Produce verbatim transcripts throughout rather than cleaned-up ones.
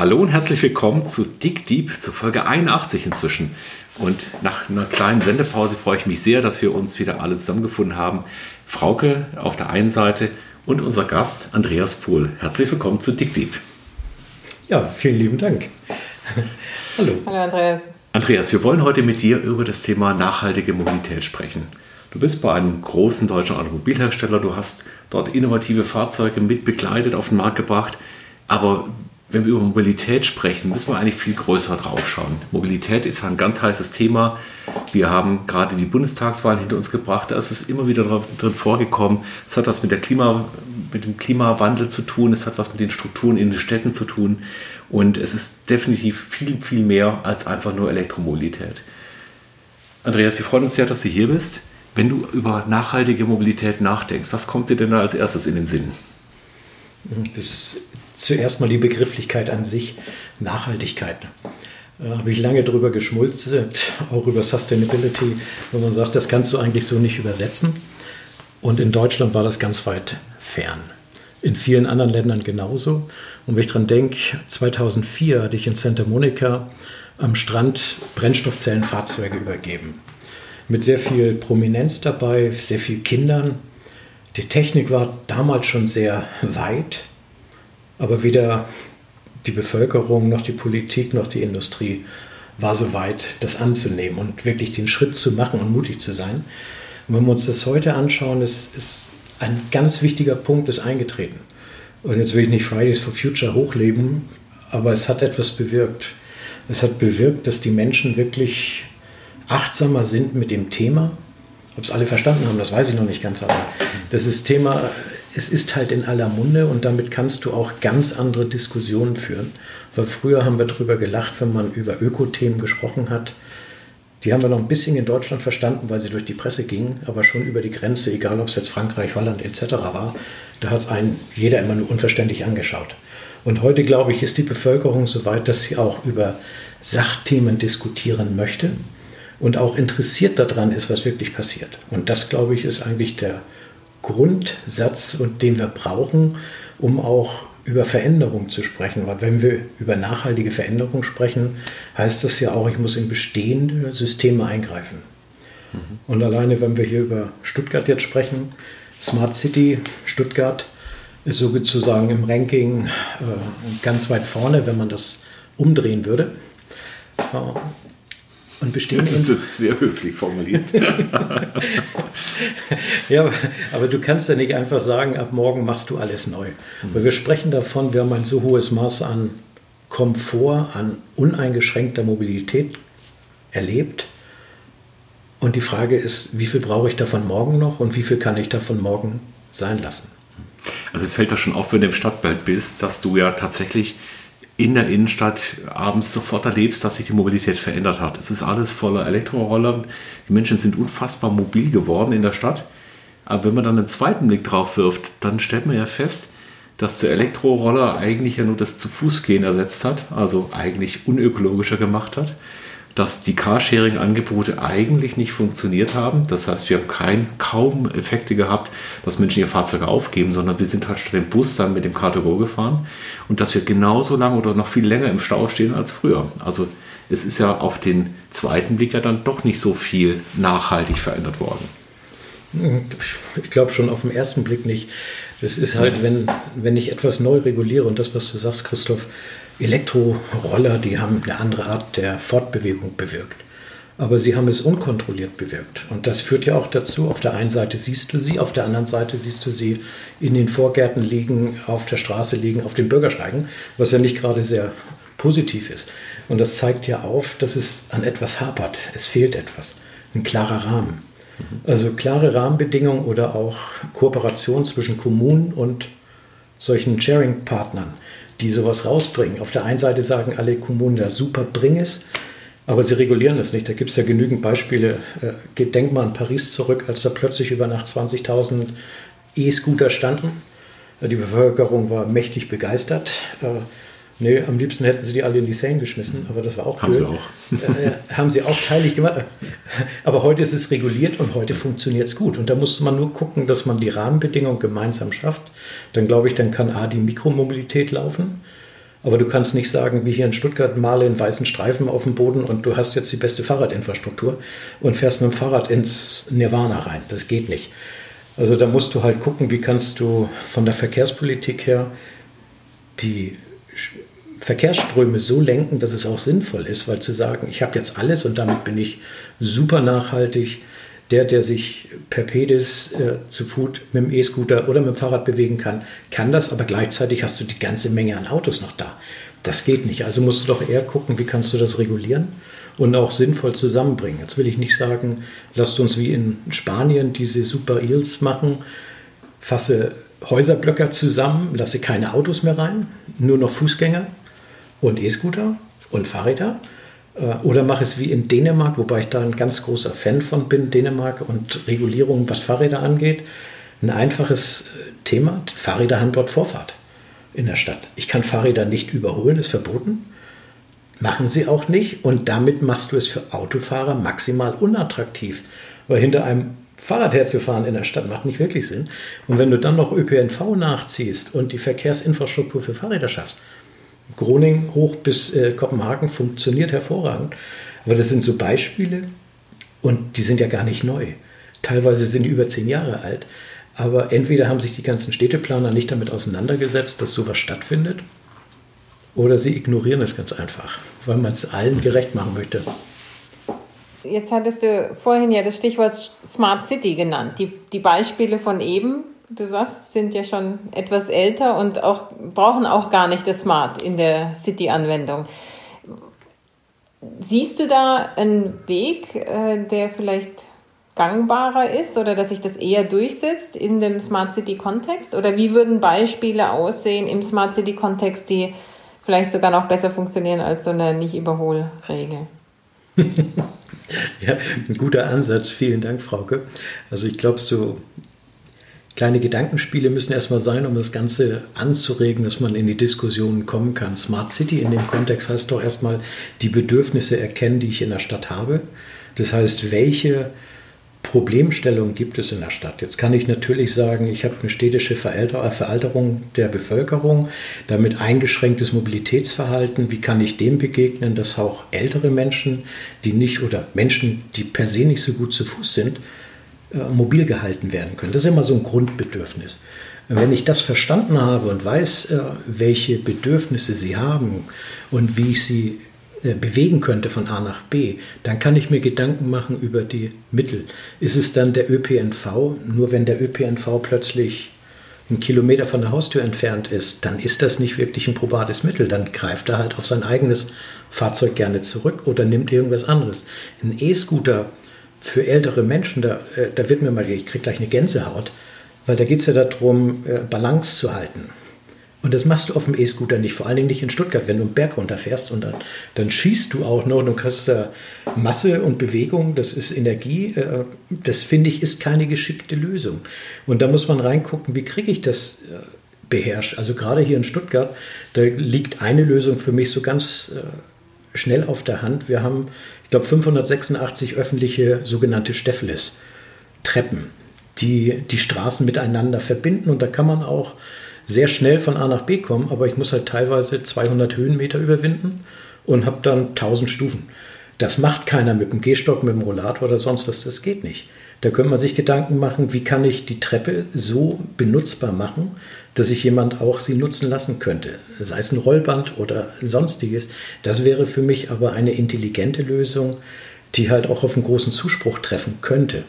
Hallo und herzlich willkommen zu Dick Deep, zu Folge einundachtzig inzwischen. Und nach einer kleinen Sendepause freue ich mich sehr, dass wir uns wieder alle zusammengefunden haben. Frauke auf der einen Seite und unser Gast Andreas Pohl. Herzlich willkommen zu Dick Deep. Ja, vielen lieben Dank. Hallo. Hallo Andreas. Andreas, wir wollen heute mit dir über das Thema nachhaltige Mobilität sprechen. Du bist bei einem großen deutschen Automobilhersteller, du hast dort innovative Fahrzeuge mit begleitet, auf den Markt gebracht. Aber wenn wir über Mobilität sprechen, müssen wir eigentlich viel größer drauf schauen. Mobilität ist ein ganz heißes Thema. Wir haben gerade die Bundestagswahl hinter uns gebracht, da ist es immer wieder drin vorgekommen. Es hat was mit, der Klima, mit dem Klimawandel zu tun, es hat was mit den Strukturen in den Städten zu tun. Und es ist definitiv viel, viel mehr als einfach nur Elektromobilität. Andreas, wir freuen uns sehr, dass du hier bist. Wenn du über nachhaltige Mobilität nachdenkst, was kommt dir denn da als erstes in den Sinn? Das ist zuerst mal die Begrifflichkeit an sich, Nachhaltigkeit. Da habe ich lange drüber geschmolzelt, auch über Sustainability, wo man sagt, das kannst du eigentlich so nicht übersetzen. Und in Deutschland war das ganz weit fern. In vielen anderen Ländern genauso. Und wenn ich dran denke, zweitausendvier hatte ich in Santa Monica am Strand Brennstoffzellenfahrzeuge übergeben. Mit sehr viel Prominenz dabei, sehr viel Kindern. Die Technik war damals schon sehr weit, aber weder die Bevölkerung noch die Politik noch die Industrie war so weit, das anzunehmen und wirklich den Schritt zu machen und mutig zu sein. Und wenn wir uns das heute anschauen, ist, ist ein ganz wichtiger Punkt ist eingetreten. Und jetzt will ich nicht Fridays for Future hochleben, aber es hat etwas bewirkt. Es hat bewirkt, dass die Menschen wirklich achtsamer sind mit dem Thema. Ob es alle verstanden haben, das weiß ich noch nicht ganz, aber das ist Thema, es ist halt in aller Munde und damit kannst du auch ganz andere Diskussionen führen. Weil früher haben wir darüber gelacht, wenn man über Ökothemen gesprochen hat. Die haben wir noch ein bisschen in Deutschland verstanden, weil sie durch die Presse gingen, aber schon über die Grenze, egal ob es jetzt Frankreich, Holland et cetera war, da hat einen jeder immer nur unverständlich angeschaut. Und heute, glaube ich, ist die Bevölkerung so weit, dass sie auch über Sachthemen diskutieren möchte. Und auch interessiert daran ist, was wirklich passiert. Und das, glaube ich, ist eigentlich der Grundsatz, den wir brauchen, um auch über Veränderung zu sprechen. Weil wenn wir über nachhaltige Veränderung sprechen, heißt das ja auch, ich muss in bestehende Systeme eingreifen. Mhm. Und alleine, wenn wir hier über Stuttgart jetzt sprechen, Smart City, Stuttgart ist sozusagen im Ranking äh, ganz weit vorne, wenn man das umdrehen würde. Äh, Und das ist jetzt sehr höflich formuliert. Ja, aber du kannst ja nicht einfach sagen, ab morgen machst du alles neu. Mhm. Weil wir sprechen davon, wir haben ein so hohes Maß an Komfort, an uneingeschränkter Mobilität erlebt. Und die Frage ist, wie viel brauche ich davon morgen noch und wie viel kann ich davon morgen sein lassen? Also es fällt ja schon auf, wenn du im Stadtbild bist, dass du ja tatsächlich in der Innenstadt abends sofort erlebst, dass sich die Mobilität verändert hat. Es ist alles voller Elektroroller. Die Menschen sind unfassbar mobil geworden in der Stadt. Aber wenn man dann einen zweiten Blick drauf wirft, dann stellt man ja fest, dass der Elektroroller eigentlich ja nur das Zu-Fuß-Gehen ersetzt hat, also eigentlich unökologischer gemacht hat, dass die Carsharing-Angebote eigentlich nicht funktioniert haben. Das heißt, wir haben kein, kaum Effekte gehabt, dass Menschen ihr Fahrzeug aufgeben, sondern wir sind halt statt dem Bus dann mit dem Car to Go gefahren und dass wir genauso lange oder noch viel länger im Stau stehen als früher. Also es ist ja auf den zweiten Blick ja dann doch nicht so viel nachhaltig verändert worden. Ich glaube schon auf den ersten Blick nicht. Das ist halt, wenn, wenn ich etwas neu reguliere und das, was du sagst, Christoph, Elektroroller, die haben eine andere Art der Fortbewegung bewirkt. Aber sie haben es unkontrolliert bewirkt. Und das führt ja auch dazu, auf der einen Seite siehst du sie, auf der anderen Seite siehst du sie in den Vorgärten liegen, auf der Straße liegen, auf den Bürgersteigen, was ja nicht gerade sehr positiv ist. Und das zeigt ja auf, dass es an etwas hapert. Es fehlt etwas. Ein klarer Rahmen. Also klare Rahmenbedingungen oder auch Kooperation zwischen Kommunen und solchen Sharing-Partnern, die sowas rausbringen. Auf der einen Seite sagen alle Kommunen, ja super, bring es, aber sie regulieren es nicht. Da gibt es ja genügend Beispiele. Denk mal an Paris zurück, als da plötzlich über Nacht zwanzigtausend E-Scooter standen. Die Bevölkerung war mächtig begeistert. Nee, am liebsten hätten sie die alle in die Seine geschmissen, aber das war auch blöd. Haben sie auch. äh, haben sie auch teilig gemacht. Aber heute ist es reguliert und heute funktioniert es gut. Und da muss man nur gucken, dass man die Rahmenbedingungen gemeinsam schafft. Dann glaube ich, dann kann A, die Mikromobilität laufen, Aber du kannst nicht sagen, wie hier in Stuttgart, male einen weißen Streifen auf dem Boden und du hast jetzt die beste Fahrradinfrastruktur und fährst mit dem Fahrrad ins Nirvana rein. Das geht nicht. Also da musst du halt gucken, wie kannst du von der Verkehrspolitik her die Verkehrsströme so lenken, dass es auch sinnvoll ist, weil zu sagen, ich habe jetzt alles und damit bin ich super nachhaltig. Der, der sich per Pedis äh, zu Fuß mit dem E-Scooter oder mit dem Fahrrad bewegen kann, kann das, aber gleichzeitig hast du die ganze Menge an Autos noch da. Das geht nicht. Also musst du doch eher gucken, wie kannst du das regulieren und auch sinnvoll zusammenbringen. Jetzt will ich nicht sagen, lasst uns wie in Spanien diese Super Eels machen, fasse Häuserblöcke zusammen, lasse keine Autos mehr rein, nur noch Fußgänger und E-Scooter und Fahrräder. Oder mache es wie in Dänemark, wobei ich da ein ganz großer Fan von bin, Dänemark und Regulierung, was Fahrräder angeht. Ein einfaches Thema, Fahrräder haben dort Vorfahrt in der Stadt. Ich kann Fahrräder nicht überholen, ist verboten. Machen sie auch nicht und damit machst du es für Autofahrer maximal unattraktiv. Weil hinter einem Fahrrad herzufahren in der Stadt macht nicht wirklich Sinn. Und wenn du dann noch Ö P N V nachziehst und die Verkehrsinfrastruktur für Fahrräder schaffst, Groningen hoch bis äh, Kopenhagen funktioniert hervorragend. Aber das sind so Beispiele und die sind ja gar nicht neu. Teilweise sind die über zehn Jahre alt. Aber entweder haben sich die ganzen Städteplaner nicht damit auseinandergesetzt, dass sowas stattfindet, oder sie ignorieren es ganz einfach, weil man es allen gerecht machen möchte. Jetzt hattest du vorhin ja das Stichwort Smart City genannt. Die, die Beispiele von eben, du sagst, sind ja schon etwas älter und auch, brauchen auch gar nicht das Smart in der City-Anwendung. Siehst du da einen Weg, der vielleicht gangbarer ist oder dass sich das eher durchsetzt in dem Smart-City-Kontext? Oder wie würden Beispiele aussehen im Smart-City-Kontext, die vielleicht sogar noch besser funktionieren als so eine Nicht-Überhol-Regel? Ja, ein guter Ansatz. Vielen Dank, Frauke. Also ich glaube, so kleine Gedankenspiele müssen erstmal sein, um das Ganze anzuregen, dass man in die Diskussionen kommen kann. Smart City in dem Kontext heißt doch erstmal die Bedürfnisse erkennen, die ich in der Stadt habe. Das heißt, welche Problemstellungen gibt es in der Stadt? Jetzt kann ich natürlich sagen, ich habe eine städtische Veralterung der Bevölkerung, damit eingeschränktes Mobilitätsverhalten. Wie kann ich dem begegnen, dass auch ältere Menschen, die nicht oder Menschen, die per se nicht so gut zu Fuß sind, mobil gehalten werden können. Das ist immer so ein Grundbedürfnis. Wenn ich das verstanden habe und weiß, welche Bedürfnisse sie haben und wie ich sie bewegen könnte von A nach B, dann kann ich mir Gedanken machen über die Mittel. Ist es dann der Ö P N V? Nur wenn der Ö P N V plötzlich einen Kilometer von der Haustür entfernt ist, dann ist das nicht wirklich ein probates Mittel. Dann greift er halt auf sein eigenes Fahrzeug gerne zurück oder nimmt irgendwas anderes. Ein E-Scooter für ältere Menschen, da, da wird mir mal, ich kriege gleich eine Gänsehaut, weil da geht es ja darum, Balance zu halten. Und das machst du auf dem E-Scooter nicht, vor allen Dingen nicht in Stuttgart, wenn du einen Berg runterfährst und dann, dann schießt du auch noch und du hast da Masse und Bewegung, das ist Energie, das finde ich, ist keine geschickte Lösung. Und da muss man reingucken, wie kriege ich das beherrscht. Also gerade hier in Stuttgart, da liegt eine Lösung für mich so ganz schnell auf der Hand. Wir haben, ich glaube, fünfhundertsechsundachtzig öffentliche sogenannte Steffeles-Treppen, die die Straßen miteinander verbinden. Und da kann man auch sehr schnell von A nach B kommen, aber ich muss halt teilweise zweihundert Höhenmeter überwinden und habe dann tausend Stufen. Das macht keiner mit dem Gehstock, mit dem Rollator oder sonst was, das geht nicht. Da könnte man sich Gedanken machen, wie kann ich die Treppe so benutzbar machen, dass ich jemand auch sie nutzen lassen könnte. Sei es ein Rollband oder sonstiges. Das wäre für mich aber eine intelligente Lösung, die halt auch auf einen großen Zuspruch treffen könnte.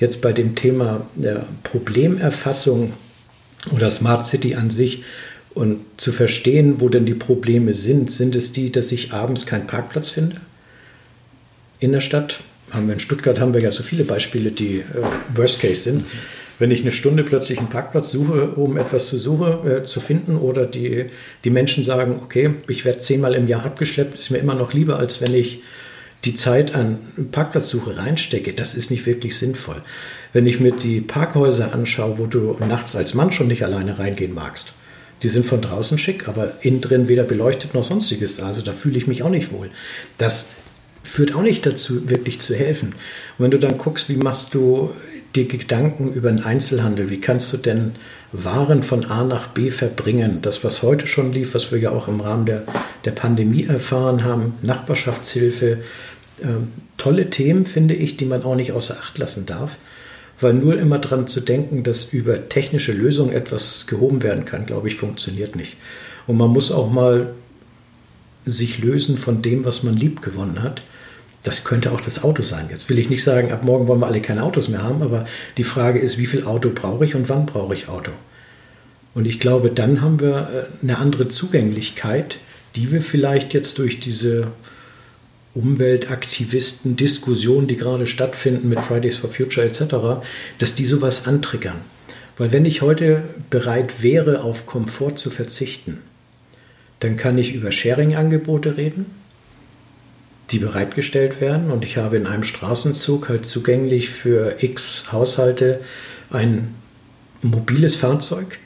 Jetzt bei dem Thema der Problemerfassung oder Smart City an sich und zu verstehen, wo denn die Probleme sind. Sind es die, dass ich abends keinen Parkplatz finde in der Stadt? Haben wir in Stuttgart haben wir ja so viele Beispiele, die äh, Worst Case sind. Wenn ich eine Stunde plötzlich einen Parkplatz suche, um etwas zu suche, äh, zu finden, oder die, die Menschen sagen, okay, ich werde zehnmal im Jahr abgeschleppt, ist mir immer noch lieber, als wenn ich die Zeit an Parkplatzsuche reinstecke. Das ist nicht wirklich sinnvoll. Wenn ich mir die Parkhäuser anschaue, wo du nachts als Mann schon nicht alleine reingehen magst, die sind von draußen schick, aber innen drin weder beleuchtet noch sonstiges. Also da fühle ich mich auch nicht wohl. Das führt auch nicht dazu, wirklich zu helfen. Und wenn du dann guckst, wie machst du die Gedanken über den Einzelhandel. Wie kannst du denn Waren von A nach B verbringen? Das, was heute schon lief, was wir ja auch im Rahmen der, der Pandemie erfahren haben, Nachbarschaftshilfe, ähm, tolle Themen, finde ich, die man auch nicht außer Acht lassen darf, weil nur immer dran zu denken, dass über technische Lösungen etwas gehoben werden kann, glaube ich, funktioniert nicht. Und man muss auch mal sich lösen von dem, was man lieb gewonnen hat. Das könnte auch das Auto sein. Jetzt will ich nicht sagen, ab morgen wollen wir alle keine Autos mehr haben, aber die Frage ist, wie viel Auto brauche ich und wann brauche ich Auto? Und ich glaube, dann haben wir eine andere Zugänglichkeit, die wir vielleicht jetzt durch diese Umweltaktivisten-Diskussionen, die gerade stattfinden mit Fridays for Future et cetera, dass die sowas antriggern. Weil wenn ich heute bereit wäre, auf Komfort zu verzichten, dann kann ich über Sharing-Angebote reden, die bereitgestellt werden, und ich habe in einem Straßenzug halt zugänglich für x Haushalte ein mobiles Fahrzeug,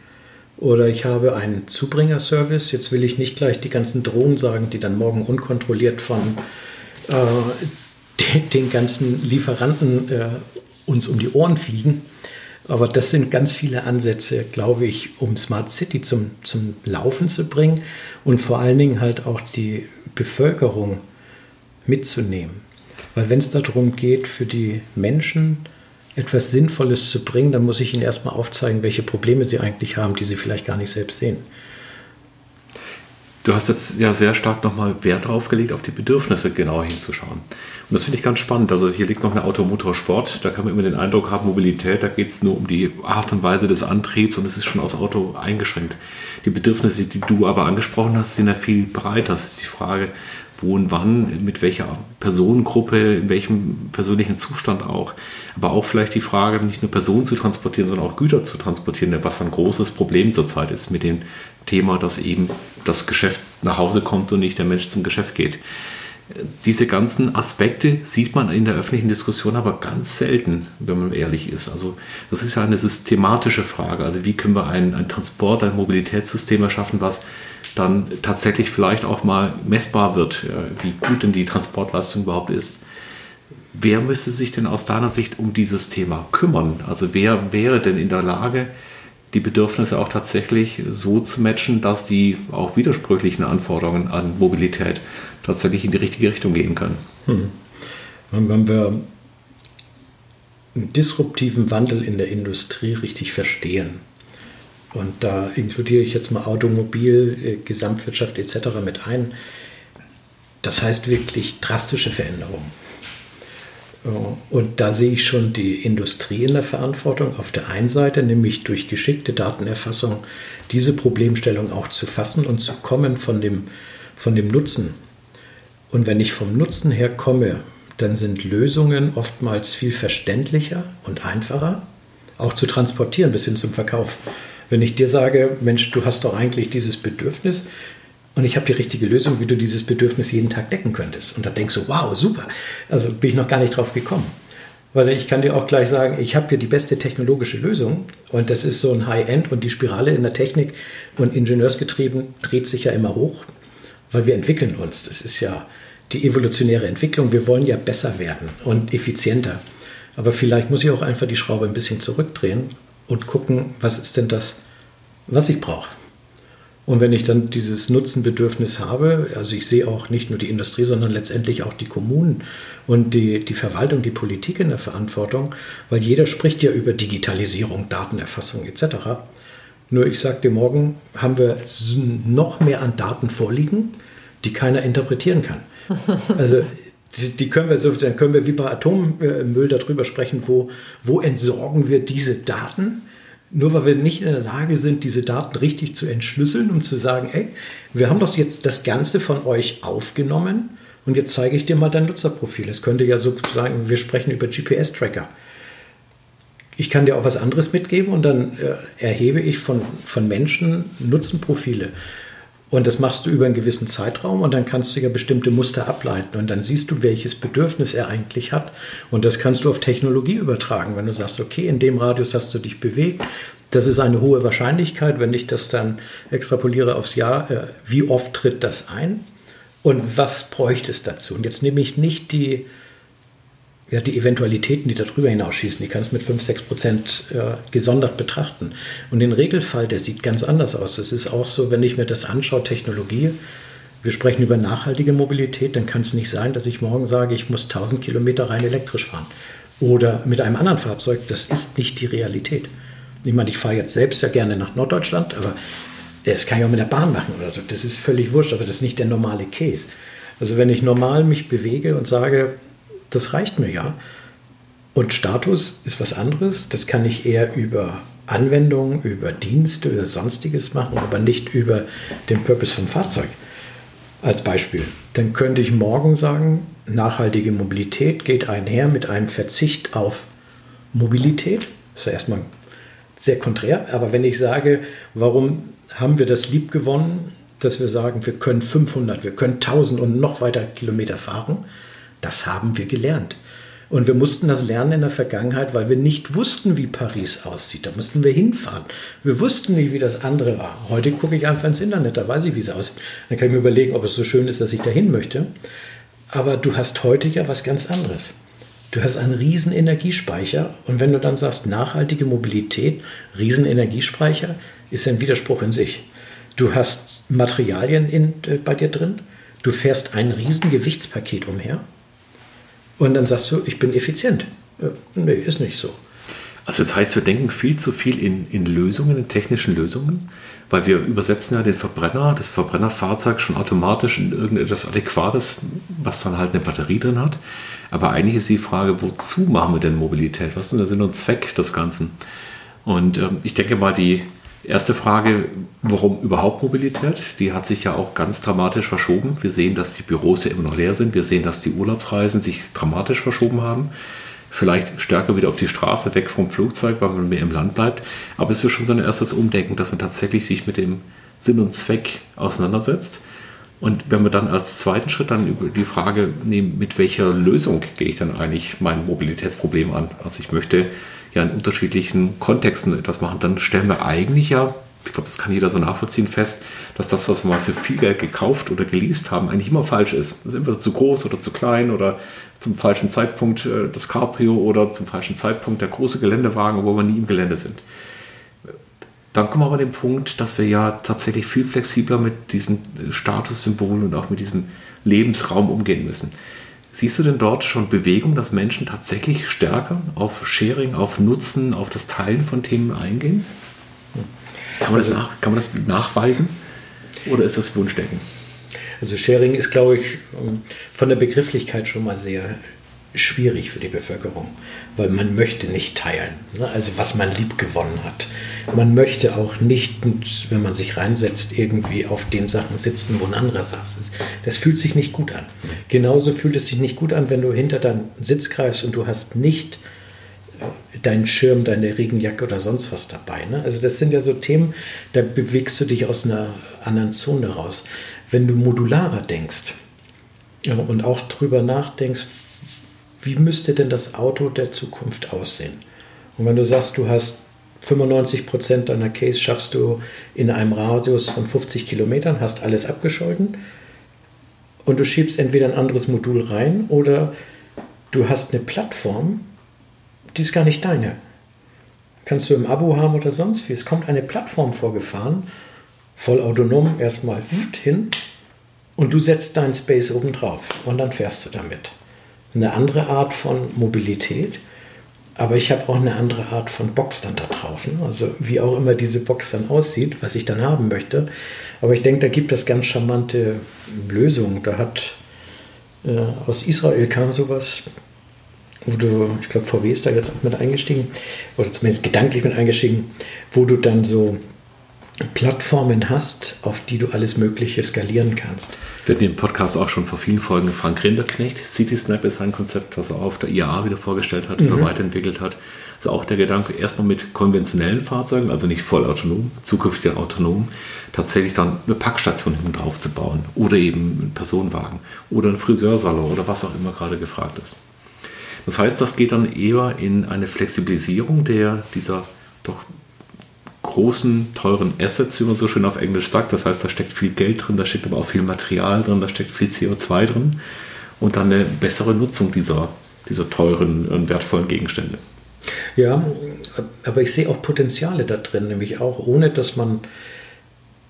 oder ich habe einen Zubringerservice. Jetzt will ich nicht gleich die ganzen Drohnen sagen, die dann morgen unkontrolliert von äh, de- den ganzen Lieferanten äh, uns um die Ohren fliegen, aber das sind ganz viele Ansätze, glaube ich, um Smart City zum, zum Laufen zu bringen und vor allen Dingen halt auch die Bevölkerung mitzunehmen. Weil wenn es darum geht, für die Menschen etwas Sinnvolles zu bringen, dann muss ich ihnen erstmal aufzeigen, welche Probleme sie eigentlich haben, die sie vielleicht gar nicht selbst sehen. Du hast jetzt ja sehr stark nochmal Wert drauf gelegt, auf die Bedürfnisse genauer hinzuschauen. Und das finde ich ganz spannend. Also hier liegt noch eine Automotorsport. Da kann man immer den Eindruck haben, Mobilität, da geht es nur um die Art und Weise des Antriebs und es ist schon aufs Auto eingeschränkt. Die Bedürfnisse, die du aber angesprochen hast, sind ja viel breiter. Das ist die Frage, wo und wann, mit welcher Personengruppe, in welchem persönlichen Zustand auch. Aber auch vielleicht die Frage, nicht nur Personen zu transportieren, sondern auch Güter zu transportieren, was ein großes Problem zurzeit ist mit dem Thema, dass eben das Geschäft nach Hause kommt und nicht der Mensch zum Geschäft geht. Diese ganzen Aspekte sieht man in der öffentlichen Diskussion aber ganz selten, wenn man ehrlich ist. Also das ist ja eine systematische Frage. Also wie können wir ein, ein Transport, ein Mobilitätssystem erschaffen, was dann tatsächlich vielleicht auch mal messbar wird, wie gut denn die Transportleistung überhaupt ist. Wer müsste sich denn aus deiner Sicht um dieses Thema kümmern? Also wer wäre denn in der Lage, die Bedürfnisse auch tatsächlich so zu matchen, dass die auch widersprüchlichen Anforderungen an Mobilität tatsächlich in die richtige Richtung gehen können? Hm. Wenn wir einen disruptiven Wandel in der Industrie richtig verstehen, und da inkludiere ich jetzt mal Automobil, Gesamtwirtschaft et cetera mit ein. Das heißt wirklich drastische Veränderungen. Und da sehe ich schon die Industrie in der Verantwortung. Auf der einen Seite nämlich durch geschickte Datenerfassung diese Problemstellung auch zu fassen und zu kommen von dem, von dem Nutzen. Und wenn ich vom Nutzen her komme, dann sind Lösungen oftmals viel verständlicher und einfacher, auch zu transportieren bis hin zum Verkauf. Wenn ich dir sage, Mensch, du hast doch eigentlich dieses Bedürfnis und ich habe die richtige Lösung, wie du dieses Bedürfnis jeden Tag decken könntest. Und dann denkst du, wow, super, also bin ich noch gar nicht drauf gekommen. Weil ich kann dir auch gleich sagen, ich habe hier die beste technologische Lösung und das ist so ein High-End und die Spirale in der Technik und ingenieursgetrieben dreht sich ja immer hoch, weil wir entwickeln uns. Das ist ja die evolutionäre Entwicklung. Wir wollen ja besser werden und effizienter. Aber vielleicht muss ich auch einfach die Schraube ein bisschen zurückdrehen und gucken, was ist denn das, was ich brauche. Und wenn ich dann dieses Nutzenbedürfnis habe, also ich sehe auch nicht nur die Industrie, sondern letztendlich auch die Kommunen und die, die Verwaltung, die Politik in der Verantwortung, weil jeder spricht ja über Digitalisierung, Datenerfassung et cetera. Nur ich sage dir, morgen haben wir noch mehr an Daten vorliegen, die keiner interpretieren kann. Also die können wir so, dann können wir wie bei Atommüll darüber sprechen, wo, wo entsorgen wir diese Daten, nur weil wir nicht in der Lage sind, diese Daten richtig zu entschlüsseln und um zu sagen, ey, wir haben doch jetzt das Ganze von euch aufgenommen und jetzt zeige ich dir mal dein Nutzerprofil. Es könnte ja so sagen, wir sprechen über G P S-Tracker. Ich kann dir auch was anderes mitgeben und dann äh, erhebe ich von, von Menschen Nutzenprofile. Und das machst du über einen gewissen Zeitraum und dann kannst du ja bestimmte Muster ableiten und dann siehst du, welches Bedürfnis er eigentlich hat. Und das kannst du auf Technologie übertragen, wenn du sagst, okay, in dem Radius hast du dich bewegt. Das ist eine hohe Wahrscheinlichkeit, wenn ich das dann extrapoliere aufs Jahr, äh, wie oft tritt das ein und was bräuchte es dazu? Und jetzt nehme ich nicht die, ja, die Eventualitäten, die darüber hinausschießen, die kannst du mit fünf, sechs Prozent äh, gesondert betrachten. Und den Regelfall, der sieht ganz anders aus. Das ist auch so, wenn ich mir das anschaue, Technologie, wir sprechen über nachhaltige Mobilität, dann kann es nicht sein, dass ich morgen sage, ich muss tausend Kilometer rein elektrisch fahren. Oder mit einem anderen Fahrzeug, das ist nicht die Realität. Ich meine, ich fahre jetzt selbst ja gerne nach Norddeutschland, aber das kann ich auch mit der Bahn machen oder so. Das ist völlig wurscht, aber das ist nicht der normale Case. Also wenn ich normal mich bewege und sage, das reicht mir ja. Und Status ist was anderes. Das kann ich eher über Anwendungen, über Dienste oder Sonstiges machen, aber nicht über den Purpose vom Fahrzeug. Als Beispiel. Dann könnte ich morgen sagen, nachhaltige Mobilität geht einher mit einem Verzicht auf Mobilität. Das ist ja erstmal sehr konträr. Aber wenn ich sage, warum haben wir das lieb gewonnen, dass wir sagen, wir können fünfhundert, wir können tausend und noch weiter Kilometer fahren, das haben wir gelernt. Und wir mussten das lernen in der Vergangenheit, weil wir nicht wussten, wie Paris aussieht. Da mussten wir hinfahren. Wir wussten nicht, wie das andere war. Heute gucke ich einfach ins Internet, da weiß ich, wie es aussieht. Dann kann ich mir überlegen, ob es so schön ist, dass ich dahin möchte. Aber du hast heute ja was ganz anderes. Du hast einen riesen Energiespeicher. Und wenn du dann sagst, nachhaltige Mobilität, riesen Energiespeicher, ist ein Widerspruch in sich. Du hast Materialien in, äh, bei dir drin. Du fährst ein riesen Gewichtspaket umher. Und dann sagst du, ich bin effizient. Nee, ist nicht so. Also das heißt, wir denken viel zu viel in, in Lösungen, in technischen Lösungen, weil wir übersetzen ja den Verbrenner, das Verbrennerfahrzeug schon automatisch in irgendetwas Adäquates, was dann halt eine Batterie drin hat. Aber eigentlich ist die Frage, wozu machen wir denn Mobilität? Was ist denn der Sinn und Zweck des Ganzen? Und ähm, ich denke mal, die erste Frage, warum überhaupt Mobilität? Die hat sich ja auch ganz dramatisch verschoben. Wir sehen, dass die Büros ja immer noch leer sind. Wir sehen, dass die Urlaubsreisen sich dramatisch verschoben haben. Vielleicht stärker wieder auf die Straße, weg vom Flugzeug, weil man mehr im Land bleibt. Aber es ist schon so ein erstes Umdenken, dass man tatsächlich sich mit dem Sinn und Zweck auseinandersetzt. Und wenn wir dann als zweiten Schritt dann über die Frage nehmen, mit welcher Lösung gehe ich dann eigentlich mein Mobilitätsproblem an? Also ich möchte ja in unterschiedlichen Kontexten etwas machen, dann stellen wir eigentlich ja, ich glaube, das kann jeder so nachvollziehen, fest, dass das, was wir mal für viel Geld gekauft oder geleast haben, eigentlich immer falsch ist. Das ist entweder zu groß oder zu klein oder zum falschen Zeitpunkt das Cabrio oder zum falschen Zeitpunkt der große Geländewagen, wo wir nie im Gelände sind. Dann kommen wir aber an den Punkt, dass wir ja tatsächlich viel flexibler mit diesen Statussymbolen und auch mit diesem Lebensraum umgehen müssen. Siehst du denn dort schon Bewegung, dass Menschen tatsächlich stärker auf Sharing, auf Nutzen, auf das Teilen von Themen eingehen? Kann man das, nach, kann man das nachweisen oder ist das Wunschdenken? Also Sharing ist, glaube ich, von der Begrifflichkeit schon mal sehr schwierig für die Bevölkerung, weil man möchte nicht teilen, ne? Also was man lieb gewonnen hat. Man möchte auch nicht, wenn man sich reinsetzt, irgendwie auf den Sachen sitzen, wo ein anderer saß. Das fühlt sich nicht gut an. Genauso fühlt es sich nicht gut an, wenn du hinter deinen Sitz greifst und du hast nicht deinen Schirm, deine Regenjacke oder sonst was dabei, ne? Also das sind ja so Themen, da bewegst du dich aus einer anderen Zone raus. Wenn du modularer denkst und auch drüber nachdenkst, wie müsste denn das Auto der Zukunft aussehen? Und wenn du sagst, du hast fünfundneunzig Prozent deiner Case schaffst du in einem Radius von fünfzig Kilometern, hast alles abgescholten und du schiebst entweder ein anderes Modul rein oder du hast eine Plattform, die ist gar nicht deine. Kannst du im Abo haben oder sonst wie. Es kommt eine Plattform vorgefahren, voll autonom, erstmal hin und du setzt deinen Space oben drauf und dann fährst du damit. Eine andere Art von Mobilität, aber ich habe auch eine andere Art von Box dann da drauf. Ne? Also wie auch immer diese Box dann aussieht, was ich dann haben möchte. Aber ich denke, da gibt es ganz charmante Lösungen. Da hat äh, aus Israel kam sowas, wo du, ich glaube, V W ist da jetzt auch mit eingestiegen, oder zumindest gedanklich mit eingestiegen, wo du dann so Plattformen hast, auf die du alles Mögliche skalieren kannst. Wir hatten im Podcast auch schon vor vielen Folgen Frank Rinderknecht. CitySnap ist ein Konzept, was er auf der I A A wieder vorgestellt hat mhm. oder weiterentwickelt hat. Also auch der Gedanke, erstmal mit konventionellen Fahrzeugen, also nicht voll autonom, zukünftig dann autonom, tatsächlich dann eine Packstation hinten drauf zu bauen oder eben einen Personenwagen oder einen Friseursalon oder was auch immer gerade gefragt ist. Das heißt, das geht dann eher in eine Flexibilisierung der dieser doch großen, teuren Assets, wie man so schön auf Englisch sagt. Das heißt, da steckt viel Geld drin, da steckt aber auch viel Material drin, da steckt viel C O zwei drin und dann eine bessere Nutzung dieser diese teuren und wertvollen Gegenstände. Ja, aber ich sehe auch Potenziale da drin, nämlich auch ohne, dass man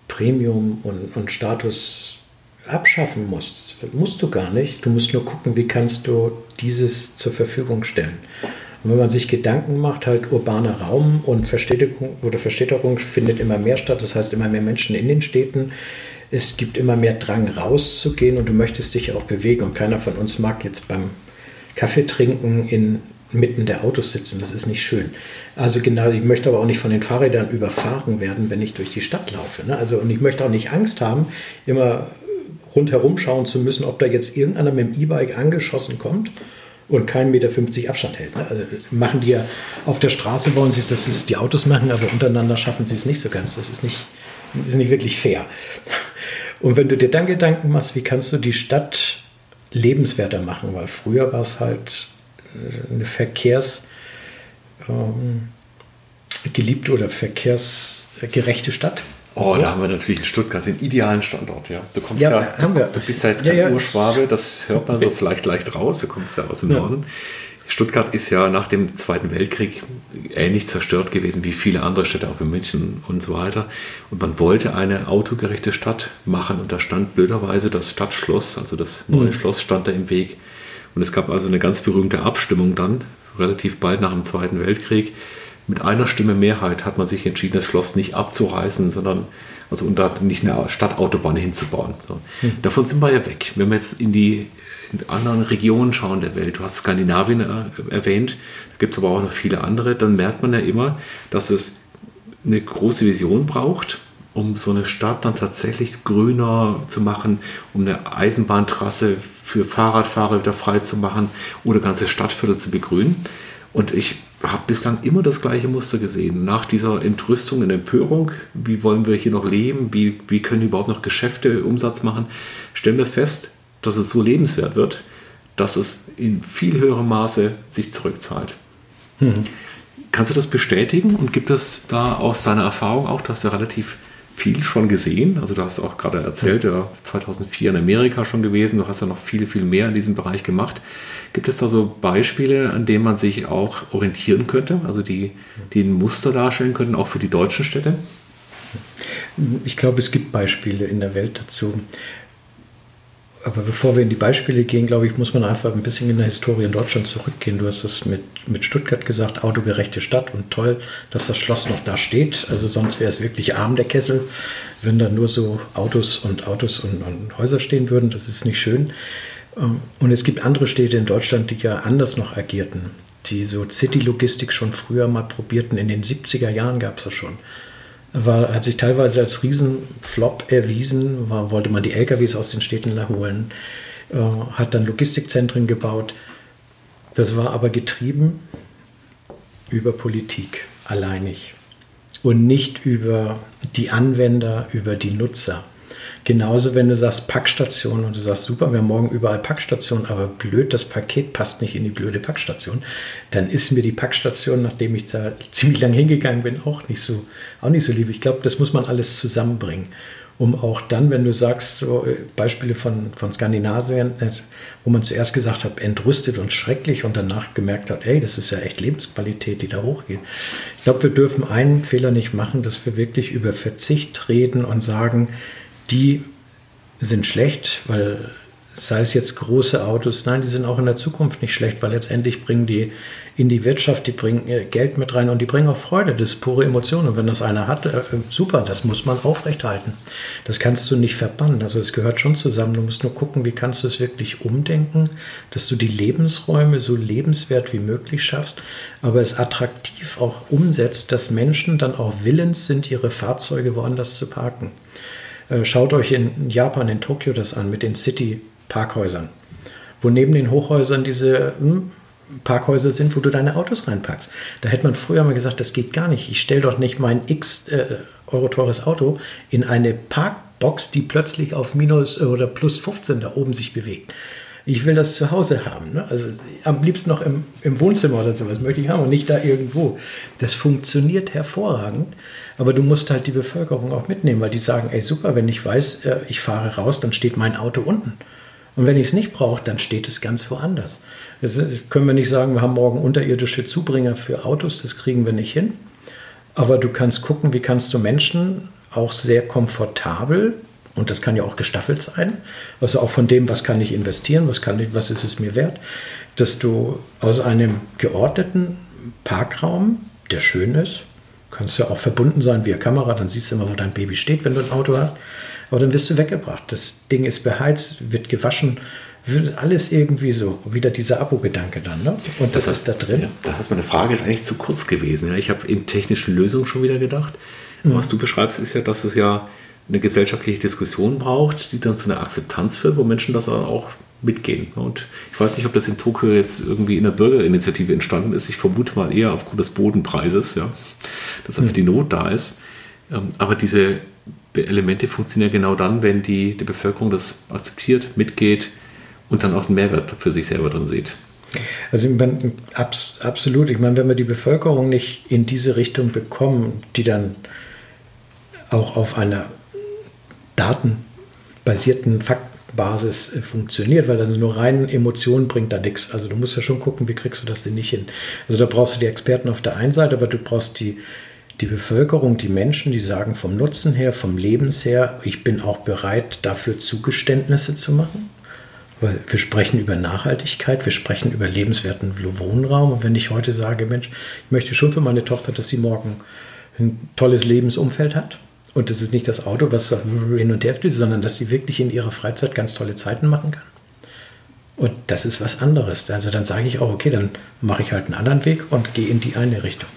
Premium und, und Status abschaffen musst. Musst du gar nicht. Du musst nur gucken, wie kannst du dieses zur Verfügung stellen. Und wenn man sich Gedanken macht, halt urbaner Raum und Verstädterung oder Verstädterung findet immer mehr statt, das heißt immer mehr Menschen in den Städten. Es gibt immer mehr Drang rauszugehen und du möchtest dich auch bewegen und keiner von uns mag jetzt beim Kaffee trinken inmitten der Autos sitzen, das ist nicht schön. Also genau, ich möchte aber auch nicht von den Fahrrädern überfahren werden, wenn ich durch die Stadt laufe. Ne? Also, und ich möchte auch nicht Angst haben, immer rundherum schauen zu müssen, ob da jetzt irgendeiner mit dem E-Bike angeschossen kommt und keinen eins Komma fünfzig Meter Abstand hält. Also machen die ja auf der Straße, wollen sie es, dass es die Autos machen, aber untereinander schaffen sie es nicht so ganz. Das ist nicht, das ist nicht wirklich fair. Und wenn du dir dann Gedanken machst, wie kannst du die Stadt lebenswerter machen, weil früher war es halt eine verkehrs ähm, geliebte oder verkehrsgerechte Stadt. Oh, so. Da haben wir natürlich in Stuttgart den idealen Standort, ja. Du kommst ja, ja haben wir. Du bist ja jetzt kein ja, ja. Urschwabe, das hört man so vielleicht leicht raus, du kommst ja aus dem ja. Norden. Stuttgart ist ja nach dem Zweiten Weltkrieg ähnlich zerstört gewesen wie viele andere Städte, auch in München und so weiter. Und man wollte eine autogerechte Stadt machen und da stand blöderweise das Stadtschloss, also das neue mhm. Schloss stand da im Weg. Und es gab also eine ganz berühmte Abstimmung dann, relativ bald nach dem Zweiten Weltkrieg. Mit einer Stimme Mehrheit hat man sich entschieden, das Schloss nicht abzureißen, sondern also unter nicht eine Stadtautobahn hinzubauen. So. Hm. Davon sind wir ja weg. Wenn wir jetzt in die in anderen Regionen schauen der Welt, du hast Skandinavien erwähnt, da gibt es aber auch noch viele andere, dann merkt man ja immer, dass es eine große Vision braucht, um so eine Stadt dann tatsächlich grüner zu machen, um eine Eisenbahntrasse für Fahrradfahrer wieder frei zu machen oder ganze Stadtviertel zu begrünen. Und ich habe bislang immer das gleiche Muster gesehen. Nach dieser Entrüstung und Empörung, wie wollen wir hier noch leben, wie, wie können überhaupt noch Geschäfte Umsatz machen, stellen wir fest, dass es so lebenswert wird, dass es in viel höherem Maße sich zurückzahlt. Mhm. Kannst du das bestätigen und gibt es da aus deiner Erfahrung auch, du hast ja relativ viel schon gesehen, also du hast auch gerade erzählt, ja, zweitausendvier in Amerika schon gewesen, du hast ja noch viel, viel mehr in diesem Bereich gemacht. Gibt es da so Beispiele, an denen man sich auch orientieren könnte, also die, die ein Muster darstellen könnten, auch für die deutschen Städte? Ich glaube, es gibt Beispiele in der Welt dazu. Aber bevor wir in die Beispiele gehen, glaube ich, muss man einfach ein bisschen in der Historie in Deutschland zurückgehen. Du hast es mit, mit Stuttgart gesagt, autogerechte Stadt und toll, dass das Schloss noch da steht. Also sonst wäre es wirklich arm, der Kessel, wenn da nur so Autos und Autos und, und Häuser stehen würden. Das ist nicht schön. Und es gibt andere Städte in Deutschland, die ja anders noch agierten, die so City-Logistik schon früher mal probierten. In den siebziger Jahren gab es das schon. War, hat sich teilweise als Riesenflop erwiesen, war, wollte man die L K Ws aus den Städten holen, äh, hat dann Logistikzentren gebaut. Das war aber getrieben über Politik alleinig und nicht über die Anwender, über die Nutzer. Genauso, wenn du sagst Packstation und du sagst, super, wir haben morgen überall Packstationen, aber blöd, das Paket passt nicht in die blöde Packstation, dann ist mir die Packstation, nachdem ich da ziemlich lang hingegangen bin, auch nicht so, auch nicht so lieb. Ich glaube, das muss man alles zusammenbringen, um auch dann, wenn du sagst, so Beispiele von, von Skandinavien, wo man zuerst gesagt hat, entrüstet und schrecklich und danach gemerkt hat, ey, das ist ja echt Lebensqualität, die da hochgeht. Ich glaube, wir dürfen einen Fehler nicht machen, dass wir wirklich über Verzicht reden und sagen, die sind schlecht, weil sei es jetzt große Autos, nein, die sind auch in der Zukunft nicht schlecht, weil letztendlich bringen die in die Wirtschaft, die bringen Geld mit rein und die bringen auch Freude, das ist pure Emotion. Und wenn das einer hat, super, das muss man aufrechthalten. Das kannst du nicht verbannen, also es gehört schon zusammen. Du musst nur gucken, wie kannst du es wirklich umdenken, dass du die Lebensräume so lebenswert wie möglich schaffst, aber es attraktiv auch umsetzt, dass Menschen dann auch willens sind, ihre Fahrzeuge woanders zu parken. Schaut euch in Japan, in Tokio das an, mit den City-Parkhäusern, wo neben den Hochhäusern diese hm, Parkhäuser sind, wo du deine Autos reinpackst. Da hätte man früher mal gesagt, das geht gar nicht. Ich stelle doch nicht mein x äh, Euro teures Auto in eine Parkbox, die plötzlich auf minus äh, oder plus fünfzehn da oben sich bewegt. Ich will das zu Hause haben. Ne? Also am liebsten noch im, im Wohnzimmer oder sowas möchte ich haben und nicht da irgendwo. Das funktioniert hervorragend. Aber du musst halt die Bevölkerung auch mitnehmen, weil die sagen, ey super, wenn ich weiß, ich fahre raus, dann steht mein Auto unten. Und wenn ich es nicht brauche, dann steht es ganz woanders. Jetzt können wir nicht sagen, wir haben morgen unterirdische Zubringer für Autos, das kriegen wir nicht hin. Aber du kannst gucken, wie kannst du Menschen auch sehr komfortabel, und das kann ja auch gestaffelt sein, also auch von dem, was kann ich investieren, was, kann ich, was ist es mir wert, dass du aus einem geordneten Parkraum, der schön ist, kannst ja auch verbunden sein via Kamera, dann siehst du immer, wo dein Baby steht, wenn du ein Auto hast, aber dann wirst du weggebracht. Das Ding ist beheizt, wird gewaschen, wird alles irgendwie so, wieder dieser Abo-Gedanke dann, ne? Und das, das ist da drin. Ja, das heißt, meine Frage ist eigentlich zu kurz gewesen. Ich habe in technischen Lösungen schon wieder gedacht. Mhm. Was du beschreibst, ist ja, dass es ja eine gesellschaftliche Diskussion braucht, die dann zu einer Akzeptanz führt, wo Menschen das auch mitgehen. Und ich weiß nicht, ob das in Tokio jetzt irgendwie in der Bürgerinitiative entstanden ist. Ich vermute mal eher aufgrund des Bodenpreises, ja, dass einfach die Not da ist. Aber diese Elemente funktionieren genau dann, wenn die, die Bevölkerung das akzeptiert, mitgeht und dann auch einen Mehrwert für sich selber drin sieht. Also ich meine, abs- absolut. Ich meine, wenn wir die Bevölkerung nicht in diese Richtung bekommen, die dann auch auf einer datenbasierten Faktenbasis funktioniert, weil also nur rein Emotionen bringt da nichts. Also du musst ja schon gucken, wie kriegst du das denn nicht hin. Also da brauchst du die Experten auf der einen Seite, aber du brauchst die, die Bevölkerung, die Menschen, die sagen vom Nutzen her, vom Lebens her, ich bin auch bereit, dafür Zugeständnisse zu machen. Weil wir sprechen über Nachhaltigkeit, wir sprechen über lebenswerten Wohnraum. Und wenn ich heute sage, Mensch, ich möchte schon für meine Tochter, dass sie morgen ein tolles Lebensumfeld hat, und das ist nicht das Auto, was hin und her fließt, sondern dass sie wirklich in ihrer Freizeit ganz tolle Zeiten machen kann. Und das ist was anderes. Also dann sage ich auch, okay, dann mache ich halt einen anderen Weg und gehe in die eine Richtung.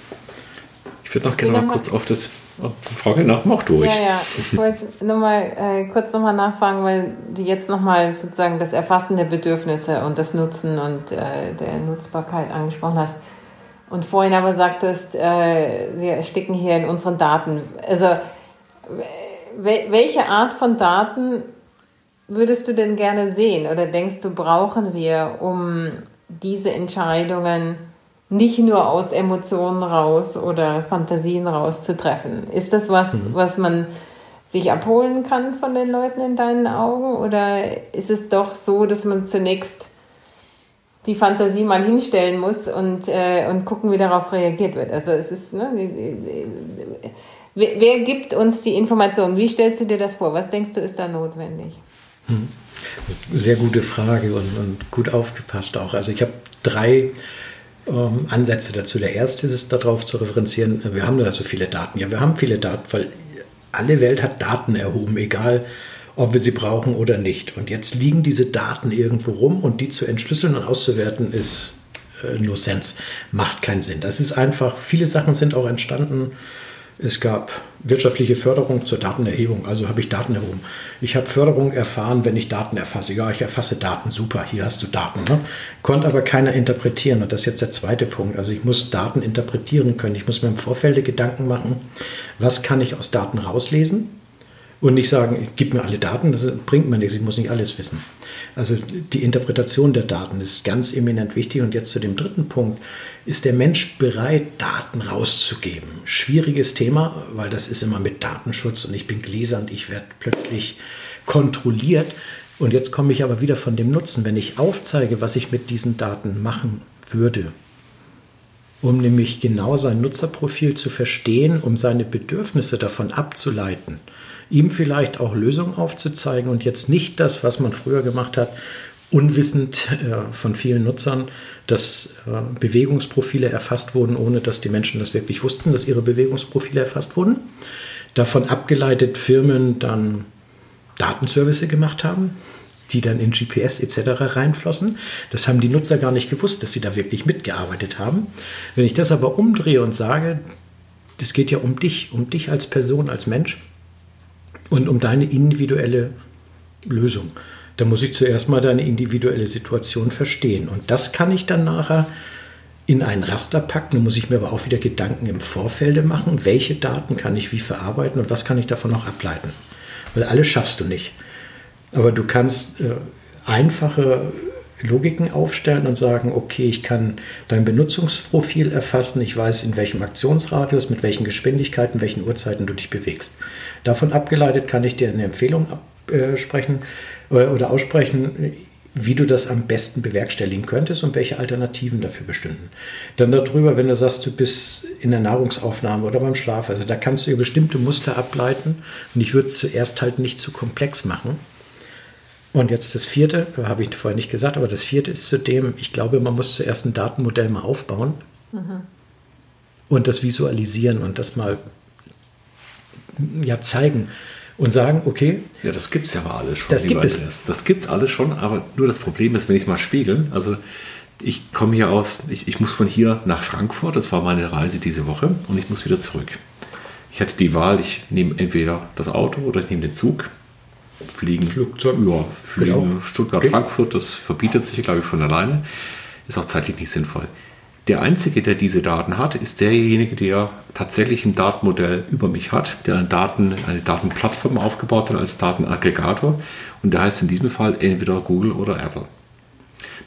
Ich würde noch okay, gerne mal kurz auf das... Oh, Frage nach, mach durch. Ja, ja. Ich wollte noch mal, äh, kurz nochmal nachfragen, weil die jetzt nochmal sozusagen das Erfassen der Bedürfnisse und das Nutzen und äh, der Nutzbarkeit angesprochen hast. Und vorhin aber sagtest, äh, wir ersticken hier in unseren Daten. Also... Welche Art von Daten würdest du denn gerne sehen oder denkst du, brauchen wir, um diese Entscheidungen nicht nur aus Emotionen raus oder Fantasien raus zu treffen? Ist das was, mhm. was man sich abholen kann von den Leuten in deinen Augen, oder ist es doch so, dass man zunächst die Fantasie mal hinstellen muss und, äh, und gucken, wie darauf reagiert wird? Also es ist... Ne, die, die, die, Wer gibt uns die Information? Wie stellst du dir das vor? Was denkst du, ist da notwendig? Sehr gute Frage und, und gut aufgepasst auch. Also ich habe drei ähm, Ansätze dazu. Der erste ist, darauf zu referenzieren, wir haben da so viele Daten. Ja, wir haben viele Daten, weil alle Welt hat Daten erhoben, egal ob wir sie brauchen oder nicht. Und jetzt liegen diese Daten irgendwo rum und die zu entschlüsseln und auszuwerten ist äh, no sense, macht keinen Sinn. Das ist einfach, viele Sachen sind auch entstanden. Es gab wirtschaftliche Förderung zur Datenerhebung, also habe ich Daten erhoben. Ich habe Förderung erfahren, wenn ich Daten erfasse. Ja, ich erfasse Daten, super, hier hast du Daten. Ne? Konnte aber keiner interpretieren und das ist jetzt der zweite Punkt. Also ich muss Daten interpretieren können. Ich muss mir im Vorfeld Gedanken machen, was kann ich aus Daten rauslesen und nicht sagen, gib mir alle Daten, das bringt mir nichts, ich muss nicht alles wissen. Also die Interpretation der Daten ist ganz eminent wichtig. Und jetzt zu dem dritten Punkt. Ist der Mensch bereit, Daten rauszugeben? Schwieriges Thema, weil das ist immer mit Datenschutz und ich bin gläsern, ich werde plötzlich kontrolliert. Und jetzt komme ich aber wieder von dem Nutzen, wenn ich aufzeige, was ich mit diesen Daten machen würde, um nämlich genau sein Nutzerprofil zu verstehen, um seine Bedürfnisse davon abzuleiten, ihm vielleicht auch Lösungen aufzuzeigen und jetzt nicht das, was man früher gemacht hat, unwissend äh, von vielen Nutzern, dass äh, Bewegungsprofile erfasst wurden, ohne dass die Menschen das wirklich wussten, dass ihre Bewegungsprofile erfasst wurden. Davon abgeleitet Firmen dann Datenservice gemacht haben, die dann in G P S et cetera reinflossen. Das haben die Nutzer gar nicht gewusst, dass sie da wirklich mitgearbeitet haben. Wenn ich das aber umdrehe und sage, das geht ja um dich, um dich als Person, als Mensch und um deine individuelle Lösung. Da muss ich zuerst mal deine individuelle Situation verstehen. Und das kann ich dann nachher in ein Raster packen. Da muss ich mir aber auch wieder Gedanken im Vorfeld machen, welche Daten kann ich wie verarbeiten und was kann ich davon noch ableiten. Weil alles schaffst du nicht. Aber du kannst äh, einfache Logiken aufstellen und sagen, okay, ich kann dein Benutzungsprofil erfassen, ich weiß, in welchem Aktionsradius, mit welchen Geschwindigkeiten, welchen Uhrzeiten du dich bewegst. Davon abgeleitet kann ich dir eine Empfehlung ab. Äh, sprechen äh, oder aussprechen, wie du das am besten bewerkstelligen könntest und welche Alternativen dafür bestünden. Dann darüber, wenn du sagst, du bist in der Nahrungsaufnahme oder beim Schlaf, also da kannst du bestimmte Muster ableiten und ich würde es zuerst halt nicht zu komplex machen. Und jetzt das vierte, habe ich vorher nicht gesagt, aber das vierte ist zudem, ich glaube, man muss zuerst ein Datenmodell mal aufbauen mhm. und das visualisieren und das mal ja, zeigen und sagen, okay. Ja, das gibt es ja mal alles schon. Das gibt es. Das, das gibt es alles schon, aber nur das Problem ist, wenn ich es mal spiegel, also ich komme hier aus, ich, ich muss von hier nach Frankfurt, das war meine Reise diese Woche und ich muss wieder zurück. Ich hatte die Wahl, ich nehme entweder das Auto oder ich nehme den Zug. Fliegen, Flugzeug, ja, fliegen genau. Stuttgart, okay. Frankfurt, das verbietet sich, glaube ich, von alleine. Ist auch zeitlich nicht sinnvoll. Der Einzige, der diese Daten hat, ist derjenige, der tatsächlich ein Datenmodell über mich hat, der eine, Daten, eine Datenplattform aufgebaut hat als Datenaggregator. Und der heißt in diesem Fall entweder Google oder Apple.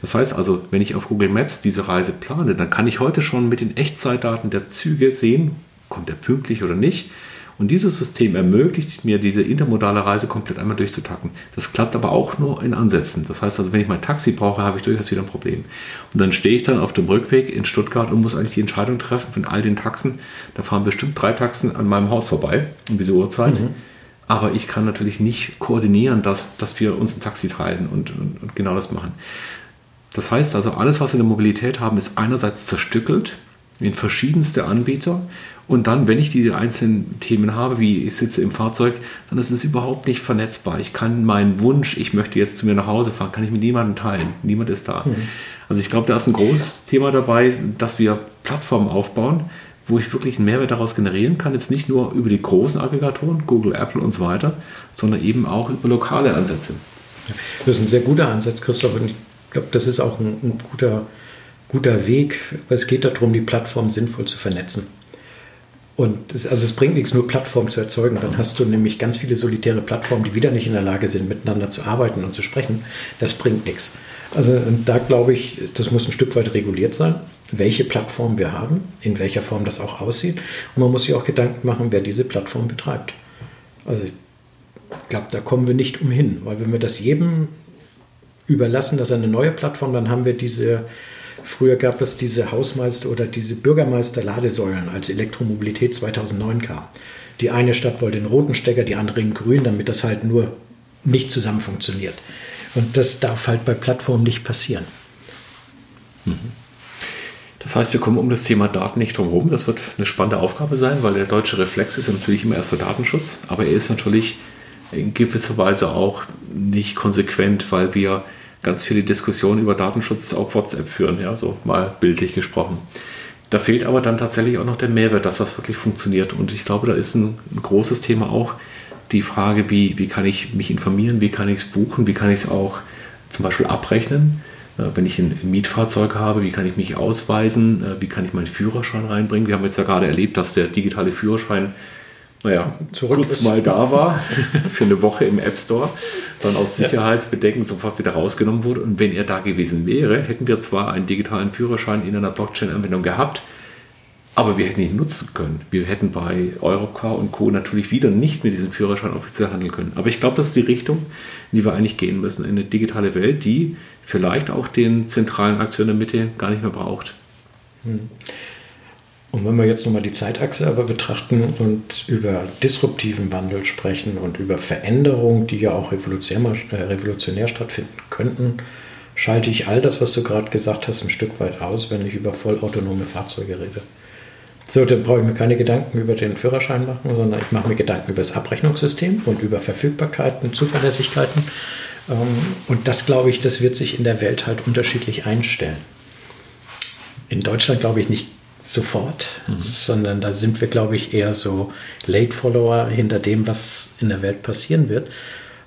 Das heißt also, wenn ich auf Google Maps diese Reise plane, dann kann ich heute schon mit den Echtzeitdaten der Züge sehen, kommt er pünktlich oder nicht. Und dieses System ermöglicht mir, diese intermodale Reise komplett einmal durchzutacken. Das klappt aber auch nur in Ansätzen. Das heißt also, wenn ich mein Taxi brauche, habe ich durchaus wieder ein Problem. Und dann stehe ich dann auf dem Rückweg in Stuttgart und muss eigentlich die Entscheidung treffen von all den Taxen. Da fahren bestimmt drei Taxen an meinem Haus vorbei um diese Uhrzeit. Mhm. Aber ich kann natürlich nicht koordinieren, dass, dass wir uns ein Taxi teilen und, und, und genau das machen. Das heißt also, alles, was wir in der Mobilität haben, ist einerseits zerstückelt in verschiedenste Anbieter. Und dann, wenn ich diese einzelnen Themen habe, wie ich sitze im Fahrzeug, dann ist es überhaupt nicht vernetzbar. Ich kann meinen Wunsch, ich möchte jetzt zu mir nach Hause fahren, kann ich mit niemandem teilen. Niemand ist da. Mhm. Also ich glaube, da ist ein großes Thema dabei, dass wir Plattformen aufbauen, wo ich wirklich einen Mehrwert daraus generieren kann. Jetzt nicht nur über die großen Aggregatoren, Google, Apple und so weiter, sondern eben auch über lokale Ansätze. Das ist ein sehr guter Ansatz, Christoph. Und ich glaube, das ist auch ein, ein guter, guter Weg. Es geht darum, die Plattform sinnvoll zu vernetzen. Und es, also es bringt nichts, nur Plattformen zu erzeugen. Dann hast du nämlich ganz viele solitäre Plattformen, die wieder nicht in der Lage sind, miteinander zu arbeiten und zu sprechen. Das bringt nichts. Also und da glaube ich, das muss ein Stück weit reguliert sein, welche Plattformen wir haben, in welcher Form das auch aussieht. Und man muss sich auch Gedanken machen, wer diese Plattform betreibt. Also ich glaube, da kommen wir nicht umhin. Weil wenn wir das jedem überlassen, dass er eine neue Plattform, dann haben wir diese... Früher gab es diese Hausmeister- oder diese Bürgermeister-Ladesäulen, als Elektromobilität zweitausendneun kam. Die eine Stadt wollte den roten Stecker, die andere den grünen, damit das halt nur nicht zusammen funktioniert. Und das darf halt bei Plattformen nicht passieren. Das heißt, wir kommen um das Thema Daten nicht drum herum. Das wird eine spannende Aufgabe sein, weil der deutsche Reflex ist natürlich immer erst der Datenschutz. Aber er ist natürlich in gewisser Weise auch nicht konsequent, weil wir ganz viele Diskussionen über Datenschutz auf WhatsApp führen, ja, so mal bildlich gesprochen. Da fehlt aber dann tatsächlich auch noch der Mehrwert, dass das wirklich funktioniert. Und ich glaube, da ist ein, ein großes Thema auch die Frage, wie, wie kann ich mich informieren, wie kann ich es buchen, wie kann ich es auch zum Beispiel abrechnen. Wenn ich ein Mietfahrzeug habe, wie kann ich mich ausweisen, wie kann ich meinen Führerschein reinbringen. Wir haben jetzt ja gerade erlebt, dass der digitale Führerschein Naja, Zurück kurz ist. mal da war, für eine Woche im App Store, dann aus Sicherheitsbedenken sofort wieder rausgenommen wurde. Und wenn er da gewesen wäre, hätten wir zwar einen digitalen Führerschein in einer Blockchain-Anwendung gehabt, aber wir hätten ihn nutzen können. Wir hätten bei Europcar und Co. natürlich wieder nicht mit diesem Führerschein offiziell handeln können. Aber ich glaube, das ist die Richtung, in die wir eigentlich gehen müssen. Eine digitale Welt, die vielleicht auch den zentralen Akteur in der Mitte gar nicht mehr braucht. Hm. Und wenn wir jetzt nochmal die Zeitachse aber betrachten und über disruptiven Wandel sprechen und über Veränderungen, die ja auch revolutionär, revolutionär stattfinden könnten, schalte ich all das, was du gerade gesagt hast, ein Stück weit aus, wenn ich über vollautonome Fahrzeuge rede. So, dann brauche ich mir keine Gedanken über den Führerschein machen, sondern ich mache mir Gedanken über das Abrechnungssystem und über Verfügbarkeiten, Zuverlässigkeiten. Und das, glaube ich, das wird sich in der Welt halt unterschiedlich einstellen. In Deutschland, glaube ich, nicht sofort, mhm. sondern da sind wir, glaube ich, eher so Late-Follower hinter dem, was in der Welt passieren wird.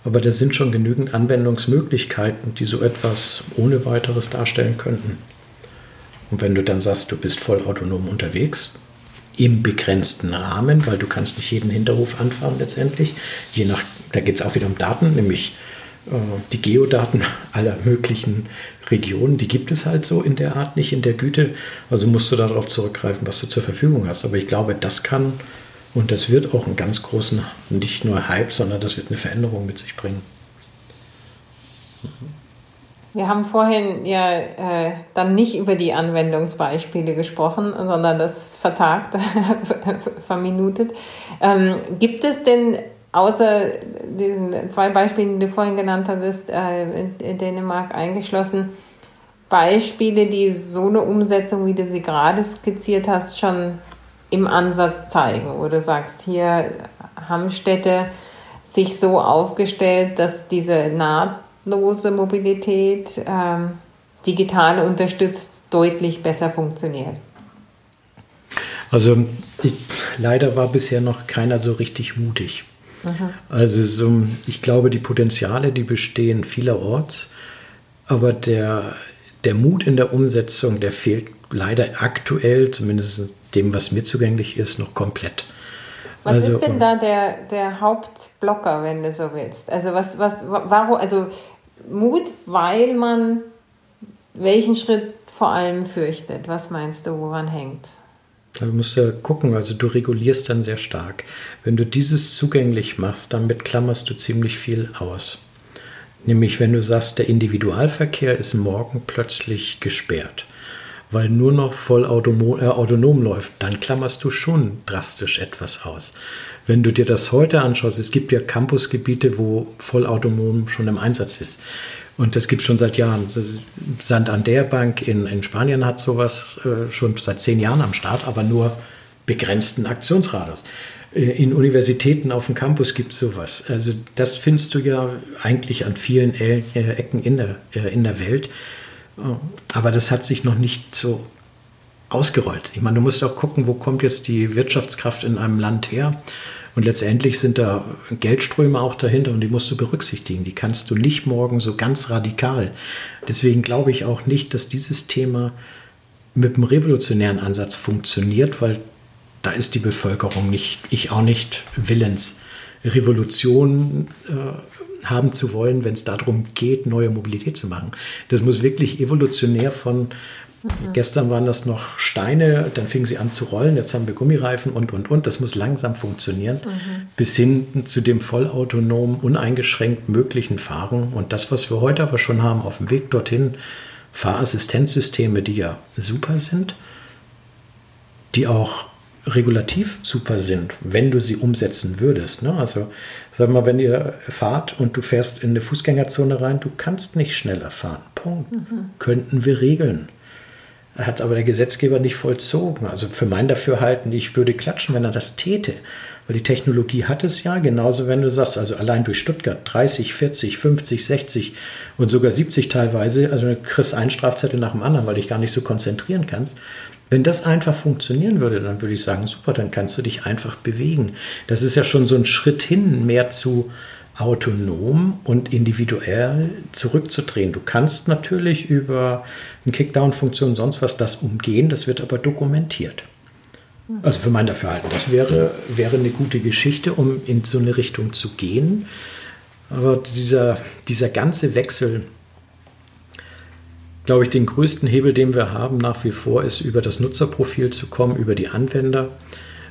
Aber da sind schon genügend Anwendungsmöglichkeiten, die so etwas ohne weiteres darstellen könnten. Und wenn du dann sagst, du bist voll autonom unterwegs, im begrenzten Rahmen, weil du kannst nicht jeden Hinterhof anfahren letztendlich, je nach, da geht es auch wieder um Daten, nämlich äh, die Geodaten aller möglichen Regionen, die gibt es halt so in der Art nicht, in der Güte. Also musst du darauf zurückgreifen, was du zur Verfügung hast. Aber ich glaube, das kann und das wird auch einen ganz großen, nicht nur Hype, sondern das wird eine Veränderung mit sich bringen. Wir haben vorhin ja äh, dann nicht über die Anwendungsbeispiele gesprochen, sondern das vertagt, verminutet. Ähm, gibt es denn außer diesen zwei Beispielen, die du vorhin genannt hattest, äh, in Dänemark eingeschlossen, Beispiele, die so eine Umsetzung, wie du sie gerade skizziert hast, schon im Ansatz zeigen? Wo du sagst, hier haben Städte sich so aufgestellt, dass diese nahtlose Mobilität ähm, digital unterstützt deutlich besser funktioniert. Also ich, leider war bisher noch keiner so richtig mutig. Aha. Also so, ich glaube, die Potenziale, die bestehen vielerorts, aber der, der Mut in der Umsetzung, der fehlt leider aktuell, zumindest dem, was mir zugänglich ist, noch komplett. Was also, ist denn da der, der Hauptblocker, wenn du so willst? Also was, was, warum, also Mut, weil man welchen Schritt vor allem fürchtet? Was meinst du, woran hängt? Da musst du gucken, also du regulierst dann sehr stark. Wenn du dieses zugänglich machst, damit klammerst du ziemlich viel aus. Nämlich, wenn du sagst, der Individualverkehr ist morgen plötzlich gesperrt, weil nur noch voll autonom, äh, autonom läuft, dann klammerst du schon drastisch etwas aus. Wenn du dir das heute anschaust, es gibt ja Campusgebiete, wo voll autonom schon im Einsatz ist. Und das gibt es schon seit Jahren. Sand an der Bank in, in Spanien hat sowas äh, schon seit zehn Jahren am Start, aber nur begrenzten Aktionsradius. Äh, in Universitäten auf dem Campus gibt es sowas. Also das findest du ja eigentlich an vielen El- äh, Ecken in der, äh, in der Welt. Aber das hat sich noch nicht so ausgerollt. Ich meine, du musst auch gucken, wo kommt jetzt die Wirtschaftskraft in einem Land her? Und letztendlich sind da Geldströme auch dahinter und die musst du berücksichtigen. Die kannst du nicht morgen so ganz radikal. Deswegen glaube ich auch nicht, dass dieses Thema mit einem revolutionären Ansatz funktioniert, weil da ist die Bevölkerung nicht, ich auch nicht, willens, Revolutionen äh, haben zu wollen, wenn es darum geht, neue Mobilität zu machen. Das muss wirklich evolutionär von, mhm. gestern waren das noch Steine, dann fingen sie an zu rollen, jetzt haben wir Gummireifen und, und, und. Das muss langsam funktionieren, mhm. bis hin zu dem vollautonomen, uneingeschränkt möglichen Fahren. Und das, was wir heute aber schon haben, auf dem Weg dorthin, Fahrassistenzsysteme, die ja super sind, die auch regulativ super sind, wenn du sie umsetzen würdest. Ne? Also sag mal, wenn ihr fahrt und du fährst in eine Fußgängerzone rein, du kannst nicht schneller fahren. Punkt. Mhm. Könnten wir regeln. Hat aber der Gesetzgeber nicht vollzogen. Also für mein Dafürhalten, ich würde klatschen, wenn er das täte. Weil die Technologie hat es ja, genauso wenn du sagst, also allein durch Stuttgart dreißig, vierzig, fünfzig, sechzig und sogar siebzig teilweise, also du kriegst einen Strafzettel nach dem anderen, weil du dich gar nicht so konzentrieren kannst. Wenn das einfach funktionieren würde, dann würde ich sagen, super, dann kannst du dich einfach bewegen. Das ist ja schon so ein Schritt hin, mehr zu autonom und individuell zurückzudrehen. Du kannst natürlich über eine Kickdown-Funktion sonst was das umgehen, das wird aber dokumentiert. Also für mein Dafürhalten, das wäre, wäre eine gute Geschichte, um in so eine Richtung zu gehen. Aber dieser, dieser ganze Wechsel, glaube ich, den größten Hebel, den wir haben nach wie vor, ist, über das Nutzerprofil zu kommen, über die Anwender,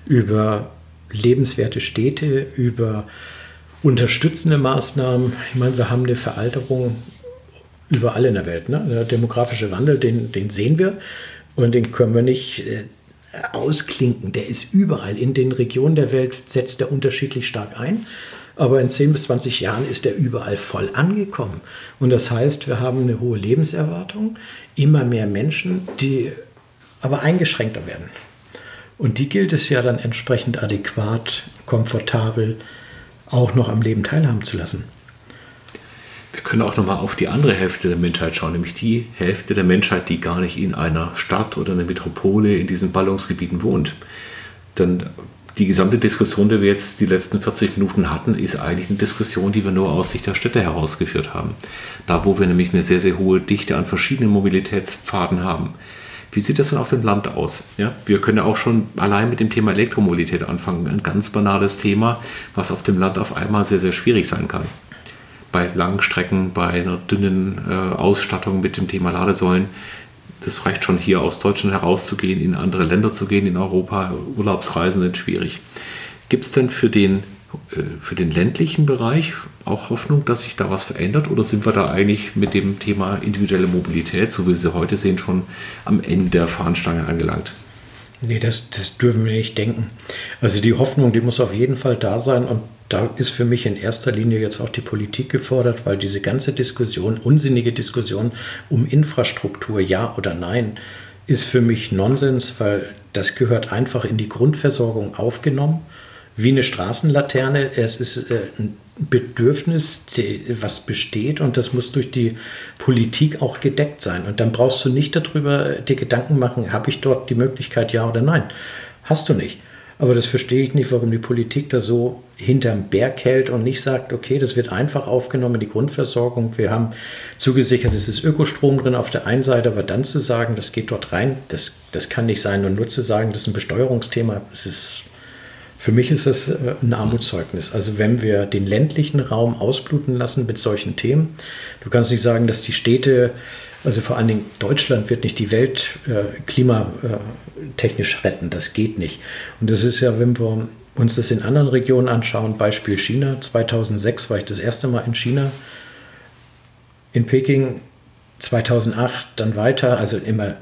über lebenswerte Städte, über unterstützende Maßnahmen. Ich meine, wir haben eine Veralterung überall in der Welt. Ne? Der demografische Wandel, den, den sehen wir und den können wir nicht äh, ausklinken. Der ist überall. In den Regionen der Welt setzt er unterschiedlich stark ein. Aber in zehn bis zwanzig Jahren ist er überall voll angekommen. Und das heißt, wir haben eine hohe Lebenserwartung, immer mehr Menschen, die aber eingeschränkter werden. Und die gilt es ja dann entsprechend adäquat, komfortabel auch noch am Leben teilhaben zu lassen. Wir können auch nochmal auf die andere Hälfte der Menschheit schauen, nämlich die Hälfte der Menschheit, die gar nicht in einer Stadt oder einer Metropole in diesen Ballungsgebieten wohnt. Dann die gesamte Diskussion, die wir jetzt die letzten vierzig Minuten hatten, ist eigentlich eine Diskussion, die wir nur aus Sicht der Städte herausgeführt haben. Da, wo wir nämlich eine sehr, sehr hohe Dichte an verschiedenen Mobilitätspfaden haben. Wie sieht das denn auf dem Land aus? Ja, wir können auch schon allein mit dem Thema Elektromobilität anfangen. Ein ganz banales Thema, was auf dem Land auf einmal sehr, sehr schwierig sein kann. Bei langen Strecken, bei einer dünnen äh, Ausstattung mit dem Thema Ladesäulen. Das reicht schon, hier aus Deutschland herauszugehen, in andere Länder zu gehen, in Europa. Urlaubsreisen sind schwierig. Gibt es denn für den für den ländlichen Bereich auch Hoffnung, dass sich da was verändert? Oder sind wir da eigentlich mit dem Thema individuelle Mobilität, so wie wir sie heute sehen, schon am Ende der Fahnenstange angelangt? Nee, das, das dürfen wir nicht denken. Also die Hoffnung, die muss auf jeden Fall da sein. Und da ist für mich in erster Linie jetzt auch die Politik gefordert, weil diese ganze Diskussion, unsinnige Diskussion um Infrastruktur, ja oder nein, ist für mich Nonsens, weil das gehört einfach in die Grundversorgung aufgenommen, wie eine Straßenlaterne. Es ist ein Bedürfnis, was besteht, und das muss durch die Politik auch gedeckt sein. Und dann brauchst du nicht darüber dir Gedanken machen, habe ich dort die Möglichkeit, ja oder nein? Hast du nicht. Aber das verstehe ich nicht, warum die Politik da so hinterm Berg hält und nicht sagt, okay, das wird einfach aufgenommen, die Grundversorgung. Wir haben zugesichert, es ist Ökostrom drin auf der einen Seite, aber dann zu sagen, das geht dort rein, das, das kann nicht sein. Und nur zu sagen, das ist ein Besteuerungsthema, das ist... Für mich ist das ein Armutszeugnis. Also wenn wir den ländlichen Raum ausbluten lassen mit solchen Themen, du kannst nicht sagen, dass die Städte, also vor allen Dingen Deutschland wird nicht die Welt äh, klimatechnisch retten, das geht nicht. Und das ist ja, wenn wir uns das in anderen Regionen anschauen, Beispiel China, zweitausendsechs war ich das erste Mal in China, in Peking, zweitausendacht dann weiter, also immer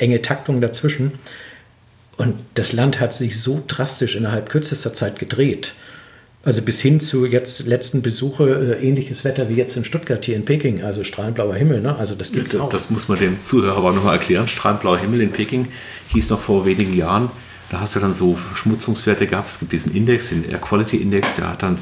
enge Taktung dazwischen. Und das Land hat sich so drastisch innerhalb kürzester Zeit gedreht. Also bis hin zu jetzt letzten Besuche, äh, ähnliches Wetter wie jetzt in Stuttgart, hier in Peking. Also strahlend blauer Himmel, ne? Also das gibt's auch. Das muss man dem Zuhörer aber nochmal erklären. Strahlend blauer Himmel in Peking hieß noch vor wenigen Jahren, da hast du dann so Verschmutzungswerte gehabt. Es gibt diesen Index, den Air Quality Index, der hat dann,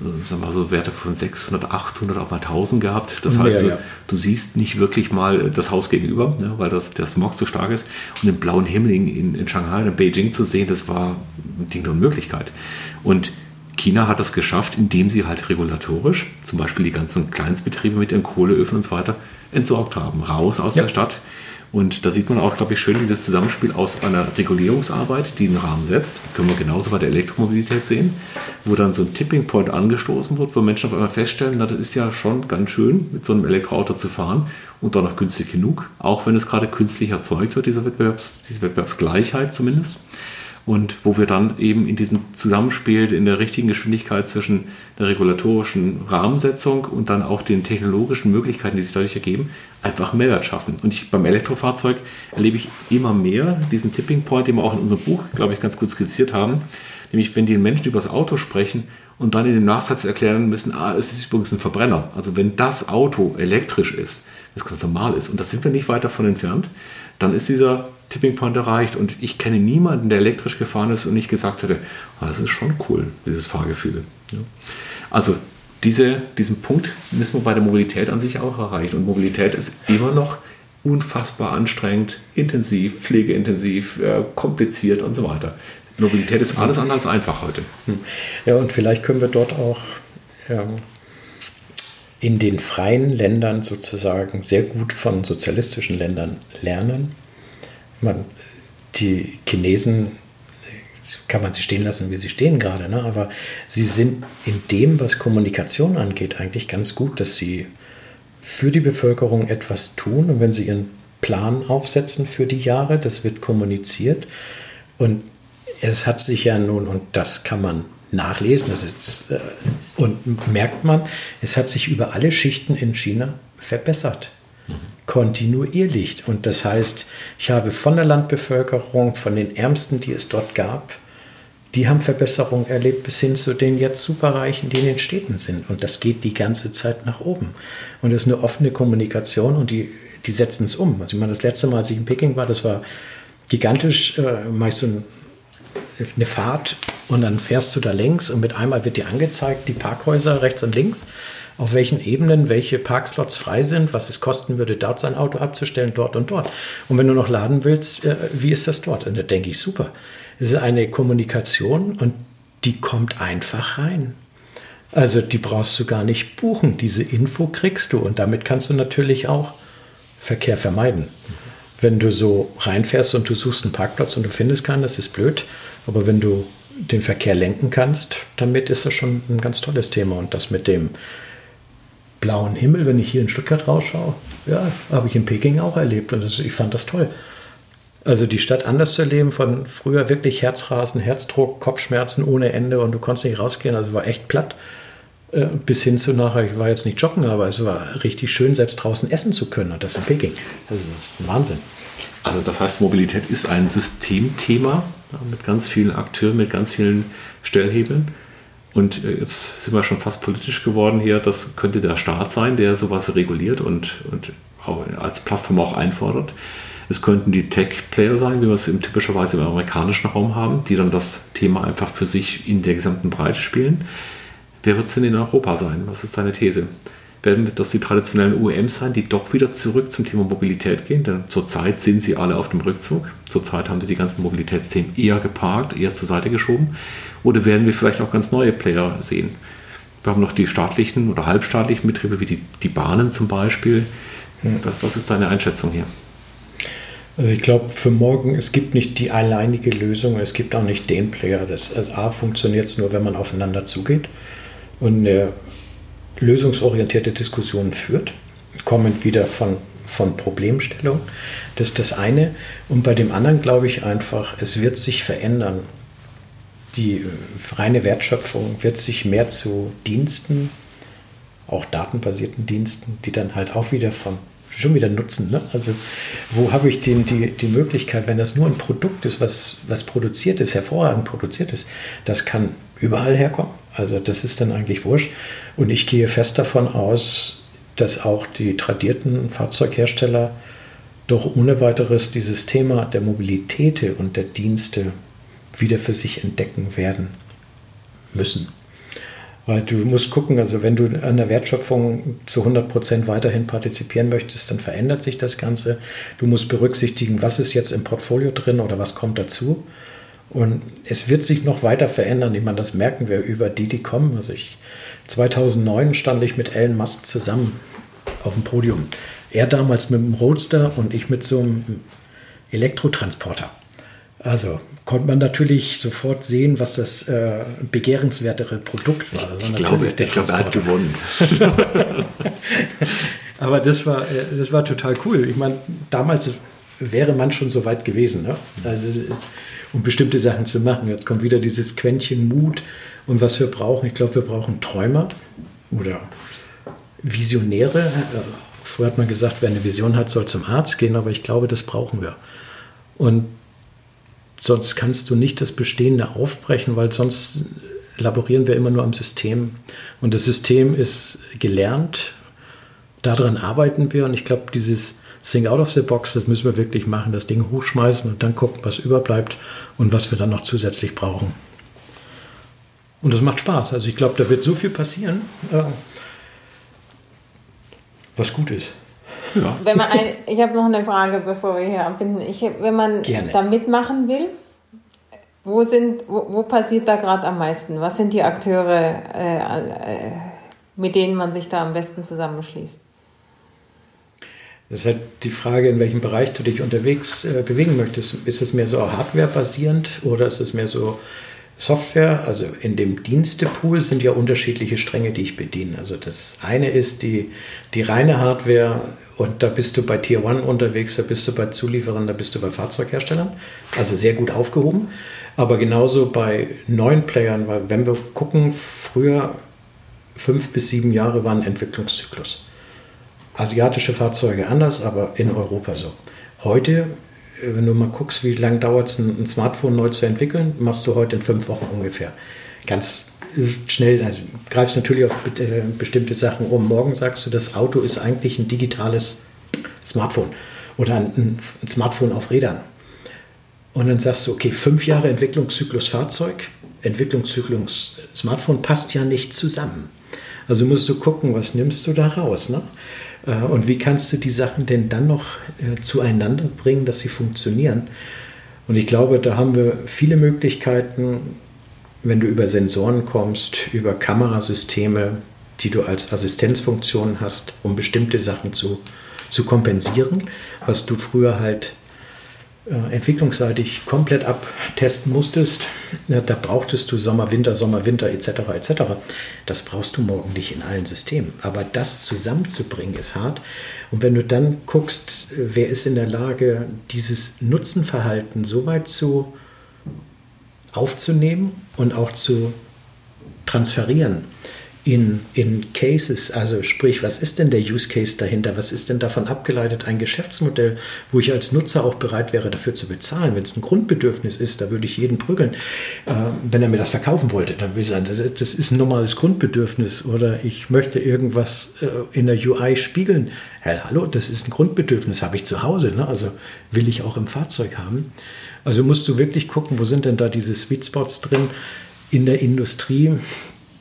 sagen wir mal, so Werte von sechshundert, achthundert, auch mal tausend gehabt. Das heißt, ja, du, ja. du siehst nicht wirklich mal das Haus gegenüber, ne, weil das, der Smog so stark ist. Und den blauen Himmel in, in Shanghai, in Beijing zu sehen, das war ein Ding der Unmöglichkeit. Und China hat das geschafft, indem sie halt regulatorisch zum Beispiel die ganzen Kleinstbetriebe mit den Kohleöfen und so weiter entsorgt haben. Raus aus ja. der Stadt. Und da sieht man auch, glaube ich, schön dieses Zusammenspiel aus einer Regulierungsarbeit, die einen Rahmen setzt. Können wir genauso bei der Elektromobilität sehen, wo dann so ein Tipping Point angestoßen wird, wo Menschen auf einmal feststellen, na, das ist ja schon ganz schön, mit so einem Elektroauto zu fahren und dann noch günstig genug, auch wenn es gerade künstlich erzeugt wird, diese, Wettbewerbs, diese Wettbewerbsgleichheit zumindest. Und wo wir dann eben in diesem Zusammenspiel in der richtigen Geschwindigkeit zwischen der regulatorischen Rahmensetzung und dann auch den technologischen Möglichkeiten, die sich dadurch ergeben, einfach einen Mehrwert schaffen. Und ich, beim Elektrofahrzeug erlebe ich immer mehr diesen Tipping Point, den wir auch in unserem Buch, glaube ich, ganz gut skizziert haben. Nämlich, wenn die Menschen über das Auto sprechen und dann in dem Nachsatz erklären müssen, ah, es ist übrigens ein Verbrenner. Also wenn das Auto elektrisch ist, das ganz normal ist, und da sind wir nicht weit davon entfernt, dann ist dieser Tipping Point erreicht. Und ich kenne niemanden, der elektrisch gefahren ist und nicht gesagt hätte, oh, das ist schon cool, dieses Fahrgefühl. Ja. Also diese, diesen Punkt müssen wir bei der Mobilität an sich auch erreichen. Und Mobilität ist immer noch unfassbar anstrengend, intensiv, pflegeintensiv, äh, kompliziert und so weiter. Mobilität ist alles andere als einfach heute. Ja, und vielleicht können wir dort auch ja, in den freien Ländern sozusagen sehr gut von sozialistischen Ländern lernen. Man, die Chinesen, kann man sie stehen lassen, wie sie stehen gerade, ne? Aber sie sind in dem, was Kommunikation angeht, eigentlich ganz gut, dass sie für die Bevölkerung etwas tun. Und wenn sie ihren Plan aufsetzen für die Jahre, das wird kommuniziert. Und es hat sich ja nun, und das kann man nachlesen, das ist, und merkt man, es hat sich über alle Schichten in China verbessert. Kontinuierlich. Und das heißt, ich habe von der Landbevölkerung, von den Ärmsten, die es dort gab, die haben Verbesserungen erlebt, bis hin zu den jetzt Superreichen, die in den Städten sind. Und das geht die ganze Zeit nach oben. Und das ist eine offene Kommunikation und die, die setzen es um. Also ich meine, das letzte Mal, als ich in Peking war, das war gigantisch, äh, mache ich so ein, eine Fahrt und dann fährst du da längs und mit einmal wird dir angezeigt, die Parkhäuser rechts und links, auf welchen Ebenen welche Parkslots frei sind, was es kosten würde, dort sein Auto abzustellen, dort und dort. Und wenn du noch laden willst, wie ist das dort? Und da denke ich, super. Es ist eine Kommunikation und die kommt einfach rein. Also die brauchst du gar nicht buchen. Diese Info kriegst du und damit kannst du natürlich auch Verkehr vermeiden. Wenn du so reinfährst und du suchst einen Parkplatz und du findest keinen, das ist blöd. Aber wenn du den Verkehr lenken kannst, damit ist das schon ein ganz tolles Thema. Und das mit dem blauen Himmel, wenn ich hier in Stuttgart rausschaue, ja, habe ich in Peking auch erlebt und das, ich fand das toll. Also die Stadt anders zu erleben, von früher wirklich Herzrasen, Herzdruck, Kopfschmerzen ohne Ende und du konntest nicht rausgehen, also war echt platt. Bis hin zu nachher, ich war jetzt nicht joggen, aber es war richtig schön, selbst draußen essen zu können und das in Peking. Das ist Wahnsinn. Also das heißt, Mobilität ist ein Systemthema mit ganz vielen Akteuren, mit ganz vielen Stellhebeln. Und jetzt sind wir schon fast politisch geworden hier. Das könnte der Staat sein, der sowas reguliert und, und als Plattform auch einfordert. Es könnten die Tech-Player sein, wie wir es im, typischerweise im amerikanischen Raum haben, die dann das Thema einfach für sich in der gesamten Breite spielen. Wer wird es denn in Europa sein? Was ist deine These? Werden das die traditionellen O E Ms sein, die doch wieder zurück zum Thema Mobilität gehen? Denn zurzeit sind sie alle auf dem Rückzug. Zurzeit haben sie die ganzen Mobilitätsthemen eher geparkt, eher zur Seite geschoben. Oder werden wir vielleicht auch ganz neue Player sehen? Wir haben noch die staatlichen oder halbstaatlichen Betriebe, wie die, die Bahnen zum Beispiel. Was, was ist deine Einschätzung hier? Also ich glaube, für morgen, es gibt nicht die alleinige Lösung, es gibt auch nicht den Player. Das, also A, funktioniert es nur, wenn man aufeinander zugeht und eine lösungsorientierte Diskussion führt, kommend wieder von, von Problemstellung. Das ist das eine. Und bei dem anderen glaube ich einfach, es wird sich verändern. Die reine Wertschöpfung wird sich mehr zu Diensten, auch datenbasierten Diensten, die dann halt auch wieder von schon wieder nutzen. Ne? Also wo habe ich denn die, die Möglichkeit, wenn das nur ein Produkt ist, was, was produziert ist, hervorragend produziert ist, das kann überall herkommen. Also das ist dann eigentlich wurscht. Und ich gehe fest davon aus, dass auch die tradierten Fahrzeughersteller doch ohne weiteres dieses Thema der Mobilität und der Dienste wieder für sich entdecken werden müssen. Weil du musst gucken, also wenn du an der Wertschöpfung zu hundert Prozent weiterhin partizipieren möchtest, dann verändert sich das Ganze. Du musst berücksichtigen, was ist jetzt im Portfolio drin oder was kommt dazu. Und es wird sich noch weiter verändern. Ich meine, das merken wir über die, die kommen. Also ich, zweitausendneun stand ich mit Elon Musk zusammen auf dem Podium. Er damals mit einem Roadster und ich mit so einem Elektrotransporter. Also konnte man natürlich sofort sehen, was das äh, begehrenswertere Produkt war. Also ich glaube, der Klasse hat gewonnen. Aber das war, das war total cool. Ich meine, damals wäre man schon so weit gewesen, ne? Also, um bestimmte Sachen zu machen. Jetzt kommt wieder dieses Quäntchen Mut und was wir brauchen. Ich glaube, wir brauchen Träumer oder Visionäre. Früher hat man gesagt, wer eine Vision hat, soll zum Arzt gehen, aber ich glaube, das brauchen wir. Und sonst kannst du nicht das Bestehende aufbrechen, weil sonst laborieren wir immer nur am System. Und das System ist gelernt, daran arbeiten wir. Und ich glaube, dieses Think out of the box, das müssen wir wirklich machen, das Ding hochschmeißen und dann gucken, was überbleibt und was wir dann noch zusätzlich brauchen. Und das macht Spaß. Also ich glaube, da wird so viel passieren, was gut ist. Ja. Wenn man ein, ich habe noch eine Frage, bevor wir hier abbinden. Ich, wenn man Gerne. da mitmachen will, wo, sind, wo, wo passiert da gerade am meisten? Was sind die Akteure, äh, äh, mit denen man sich da am besten zusammenschließt? Das ist halt die Frage, in welchem Bereich du dich unterwegs äh, bewegen möchtest. Ist es mehr so hardware-basierend oder ist es mehr so Software? Also in dem Dienstepool sind ja unterschiedliche Stränge, die ich bediene. Also das eine ist die, die reine Hardware. Und da bist du bei Tier eins unterwegs, da bist du bei Zulieferern, da bist du bei Fahrzeugherstellern. Also sehr gut aufgehoben. Aber genauso bei neuen Playern, weil wenn wir gucken, früher fünf bis sieben Jahre war ein Entwicklungszyklus. Asiatische Fahrzeuge anders, aber in Europa so. Heute, wenn du mal guckst, wie lange dauert es, ein Smartphone neu zu entwickeln, machst du heute in fünf Wochen ungefähr. Ganz schnell, also greifst natürlich auf äh, bestimmte Sachen um. Morgen sagst du, das Auto ist eigentlich ein digitales Smartphone oder ein, ein Smartphone auf Rädern. Und dann sagst du, okay, fünf Jahre Entwicklungszyklus Fahrzeug, Entwicklungszyklus Smartphone passt ja nicht zusammen. Also musst du gucken, was nimmst du da raus, ne? Äh, und wie kannst du die Sachen denn dann noch äh, zueinander bringen, dass sie funktionieren? Und ich glaube, da haben wir viele Möglichkeiten, wenn du über Sensoren kommst, über Kamerasysteme, die du als Assistenzfunktion hast, um bestimmte Sachen zu, zu kompensieren, was du früher halt äh, entwicklungsseitig komplett abtesten musstest, ja, da brauchtest du Sommer, Winter, Sommer, Winter et cetera et cetera. Das brauchst du morgen nicht in allen Systemen. Aber das zusammenzubringen ist hart. Und wenn du dann guckst, wer ist in der Lage, dieses Nutzenverhalten so weit zu aufzunehmen und auch zu transferieren in, in Cases, also sprich, was ist denn der Use Case dahinter, was ist denn davon abgeleitet ein Geschäftsmodell, wo ich als Nutzer auch bereit wäre, dafür zu bezahlen, wenn es ein Grundbedürfnis ist, da würde ich jeden prügeln, äh, wenn er mir das verkaufen wollte, dann würde ich sagen, das, das ist ein normales Grundbedürfnis oder ich möchte irgendwas äh, in der U I spiegeln, hey, hallo, das ist ein Grundbedürfnis, habe ich zu Hause, ne? Also will ich auch im Fahrzeug haben, also musst du wirklich gucken, wo sind denn da diese Sweet Spots drin in der Industrie,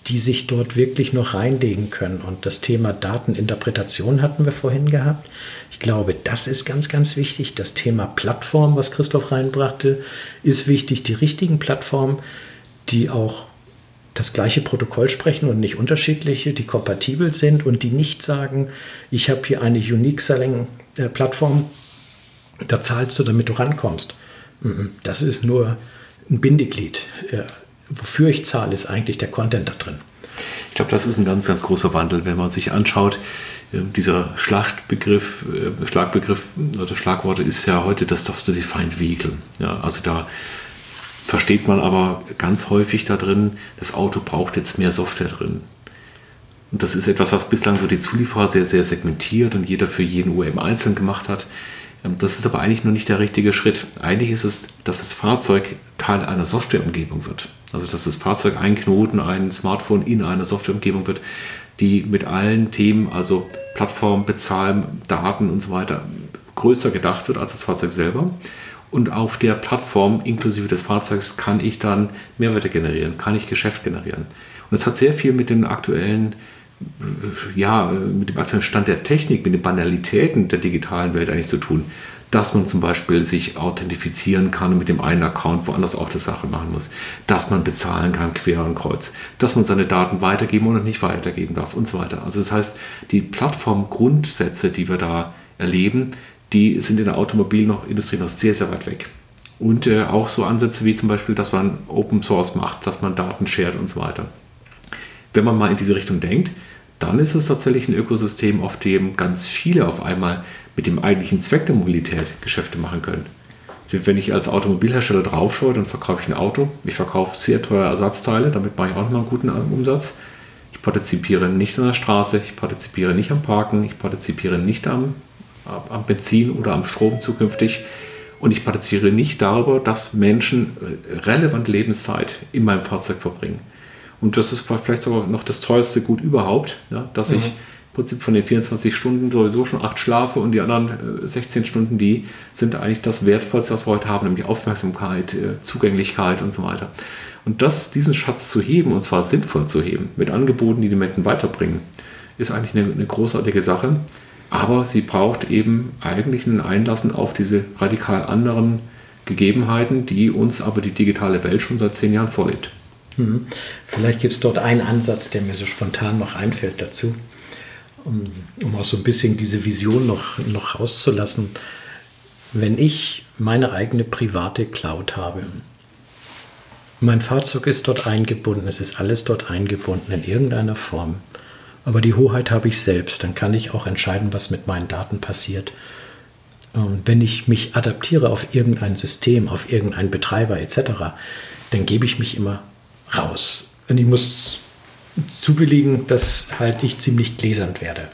die sich dort wirklich noch reinlegen können. Und das Thema Dateninterpretation hatten wir vorhin gehabt. Ich glaube, das ist ganz, ganz wichtig. Das Thema Plattform, was Christoph reinbrachte, ist wichtig. Die richtigen Plattformen, die auch das gleiche Protokoll sprechen und nicht unterschiedliche, die kompatibel sind und die nicht sagen, ich habe hier eine Unique Selling Plattform, da zahlst du, damit du rankommst. Das ist nur ein Bindeglied. Wofür ich zahle, ist eigentlich der Content da drin. Ich glaube, das ist ein ganz, ganz großer Wandel, wenn man sich anschaut, dieser Schlachtbegriff, Schlagbegriff oder Schlagwort ist ja heute das Software-Defined Vehicle. Ja, also da versteht man aber ganz häufig da drin, das Auto braucht jetzt mehr Software drin. Und das ist etwas, was bislang so die Zulieferer sehr, sehr segmentiert und jeder für jeden U M einzeln gemacht hat. Das ist aber eigentlich noch nicht der richtige Schritt. Eigentlich ist es, dass das Fahrzeug Teil einer Softwareumgebung wird. Also dass das Fahrzeug ein Knoten, ein Smartphone in einer Softwareumgebung wird, die mit allen Themen, also Plattform, Bezahlen, Daten und so weiter, größer gedacht wird als das Fahrzeug selber. Und auf der Plattform inklusive des Fahrzeugs kann ich dann Mehrwerte generieren, kann ich Geschäft generieren. Und das hat sehr viel mit den aktuellen ja, mit dem aktuellen Stand der Technik, mit den Banalitäten der digitalen Welt eigentlich zu tun, dass man zum Beispiel sich authentifizieren kann und mit dem einen Account woanders auch das Sache machen muss, dass man bezahlen kann, quer und kreuz, dass man seine Daten weitergeben oder nicht weitergeben darf und so weiter. Also das heißt, die Plattformgrundsätze, die wir da erleben, die sind in der Automobilindustrie noch sehr, sehr weit weg. Und äh, auch so Ansätze wie zum Beispiel, dass man Open Source macht, dass man Daten shared und so weiter. Wenn man mal in diese Richtung denkt, dann ist es tatsächlich ein Ökosystem, auf dem ganz viele auf einmal mit dem eigentlichen Zweck der Mobilität Geschäfte machen können. Wenn ich als Automobilhersteller drauf schaue, dann verkaufe ich ein Auto. Ich verkaufe sehr teure Ersatzteile, damit mache ich auch nochmal einen guten Umsatz. Ich partizipiere nicht an der Straße, ich partizipiere nicht am Parken, ich partizipiere nicht am, am Benzin oder am Strom zukünftig. Und ich partizipiere nicht darüber, dass Menschen relevant Lebenszeit in meinem Fahrzeug verbringen. Und das ist vielleicht sogar noch das teuerste Gut überhaupt, ja, dass mhm. ich im Prinzip von den vierundzwanzig Stunden sowieso schon acht schlafe und die anderen sechzehn Stunden, die sind eigentlich das Wertvollste, was wir heute haben, nämlich Aufmerksamkeit, Zugänglichkeit und so weiter. Und das, diesen Schatz zu heben, und zwar sinnvoll zu heben, mit Angeboten, die die Menschen weiterbringen, ist eigentlich eine, eine großartige Sache. Aber sie braucht eben eigentlich einen Einlassen auf diese radikal anderen Gegebenheiten, die uns aber die digitale Welt schon seit zehn Jahren vorlebt. Vielleicht gibt es dort einen Ansatz, der mir so spontan noch einfällt dazu, um, um auch so ein bisschen diese Vision noch, noch rauszulassen. Wenn ich meine eigene private Cloud habe, mein Fahrzeug ist dort eingebunden, es ist alles dort eingebunden in irgendeiner Form, aber die Hoheit habe ich selbst, dann kann ich auch entscheiden, was mit meinen Daten passiert. Und wenn ich mich adaptiere auf irgendein System, auf irgendeinen Betreiber et cetera, dann gebe ich mich immer raus. Und ich muss zubilligen, dass halt ich ziemlich gläsernd werde.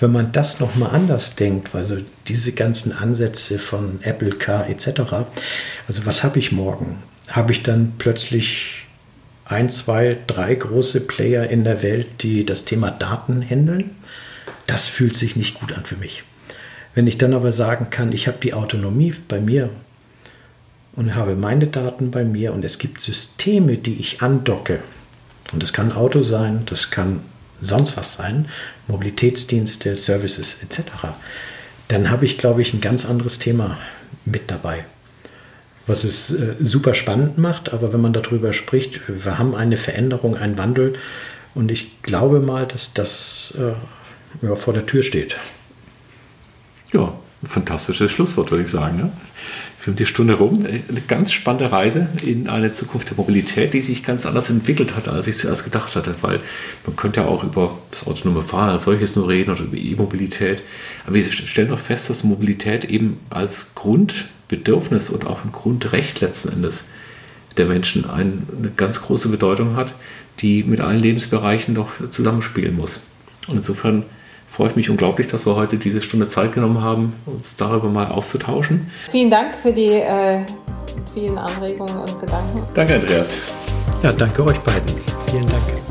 Wenn man das nochmal anders denkt, also diese ganzen Ansätze von Apple Car et cetera, also was habe ich morgen? Habe ich dann plötzlich ein, zwei, drei große Player in der Welt, die das Thema Daten handeln? Das fühlt sich nicht gut an für mich. Wenn ich dann aber sagen kann, ich habe die Autonomie bei mir und habe meine Daten bei mir und es gibt Systeme, die ich andocke. Und das kann Auto sein, das kann sonst was sein, Mobilitätsdienste, Services et cetera. Dann habe ich, glaube ich, ein ganz anderes Thema mit dabei, was es äh, super spannend macht. Aber wenn man darüber spricht, wir haben eine Veränderung, einen Wandel. Und ich glaube mal, dass das äh, ja, vor der Tür steht. Ja, ein fantastisches Schlusswort, würde ich sagen. Ne? Wir haben die Stunde rum. Eine ganz spannende Reise in eine Zukunft der Mobilität, die sich ganz anders entwickelt hat, als ich zuerst gedacht hatte. Weil man könnte ja auch über das autonome Fahren als solches nur reden oder über E-Mobilität. Aber wir stellen doch fest, dass Mobilität eben als Grundbedürfnis und auch ein Grundrecht letzten Endes der Menschen eine ganz große Bedeutung hat, die mit allen Lebensbereichen doch zusammenspielen muss. Und insofern freue ich mich unglaublich, dass wir heute diese Stunde Zeit genommen haben, uns darüber mal auszutauschen. Vielen Dank für die äh, vielen Anregungen und Gedanken. Danke, Andreas. Ja, danke euch beiden. Vielen Dank.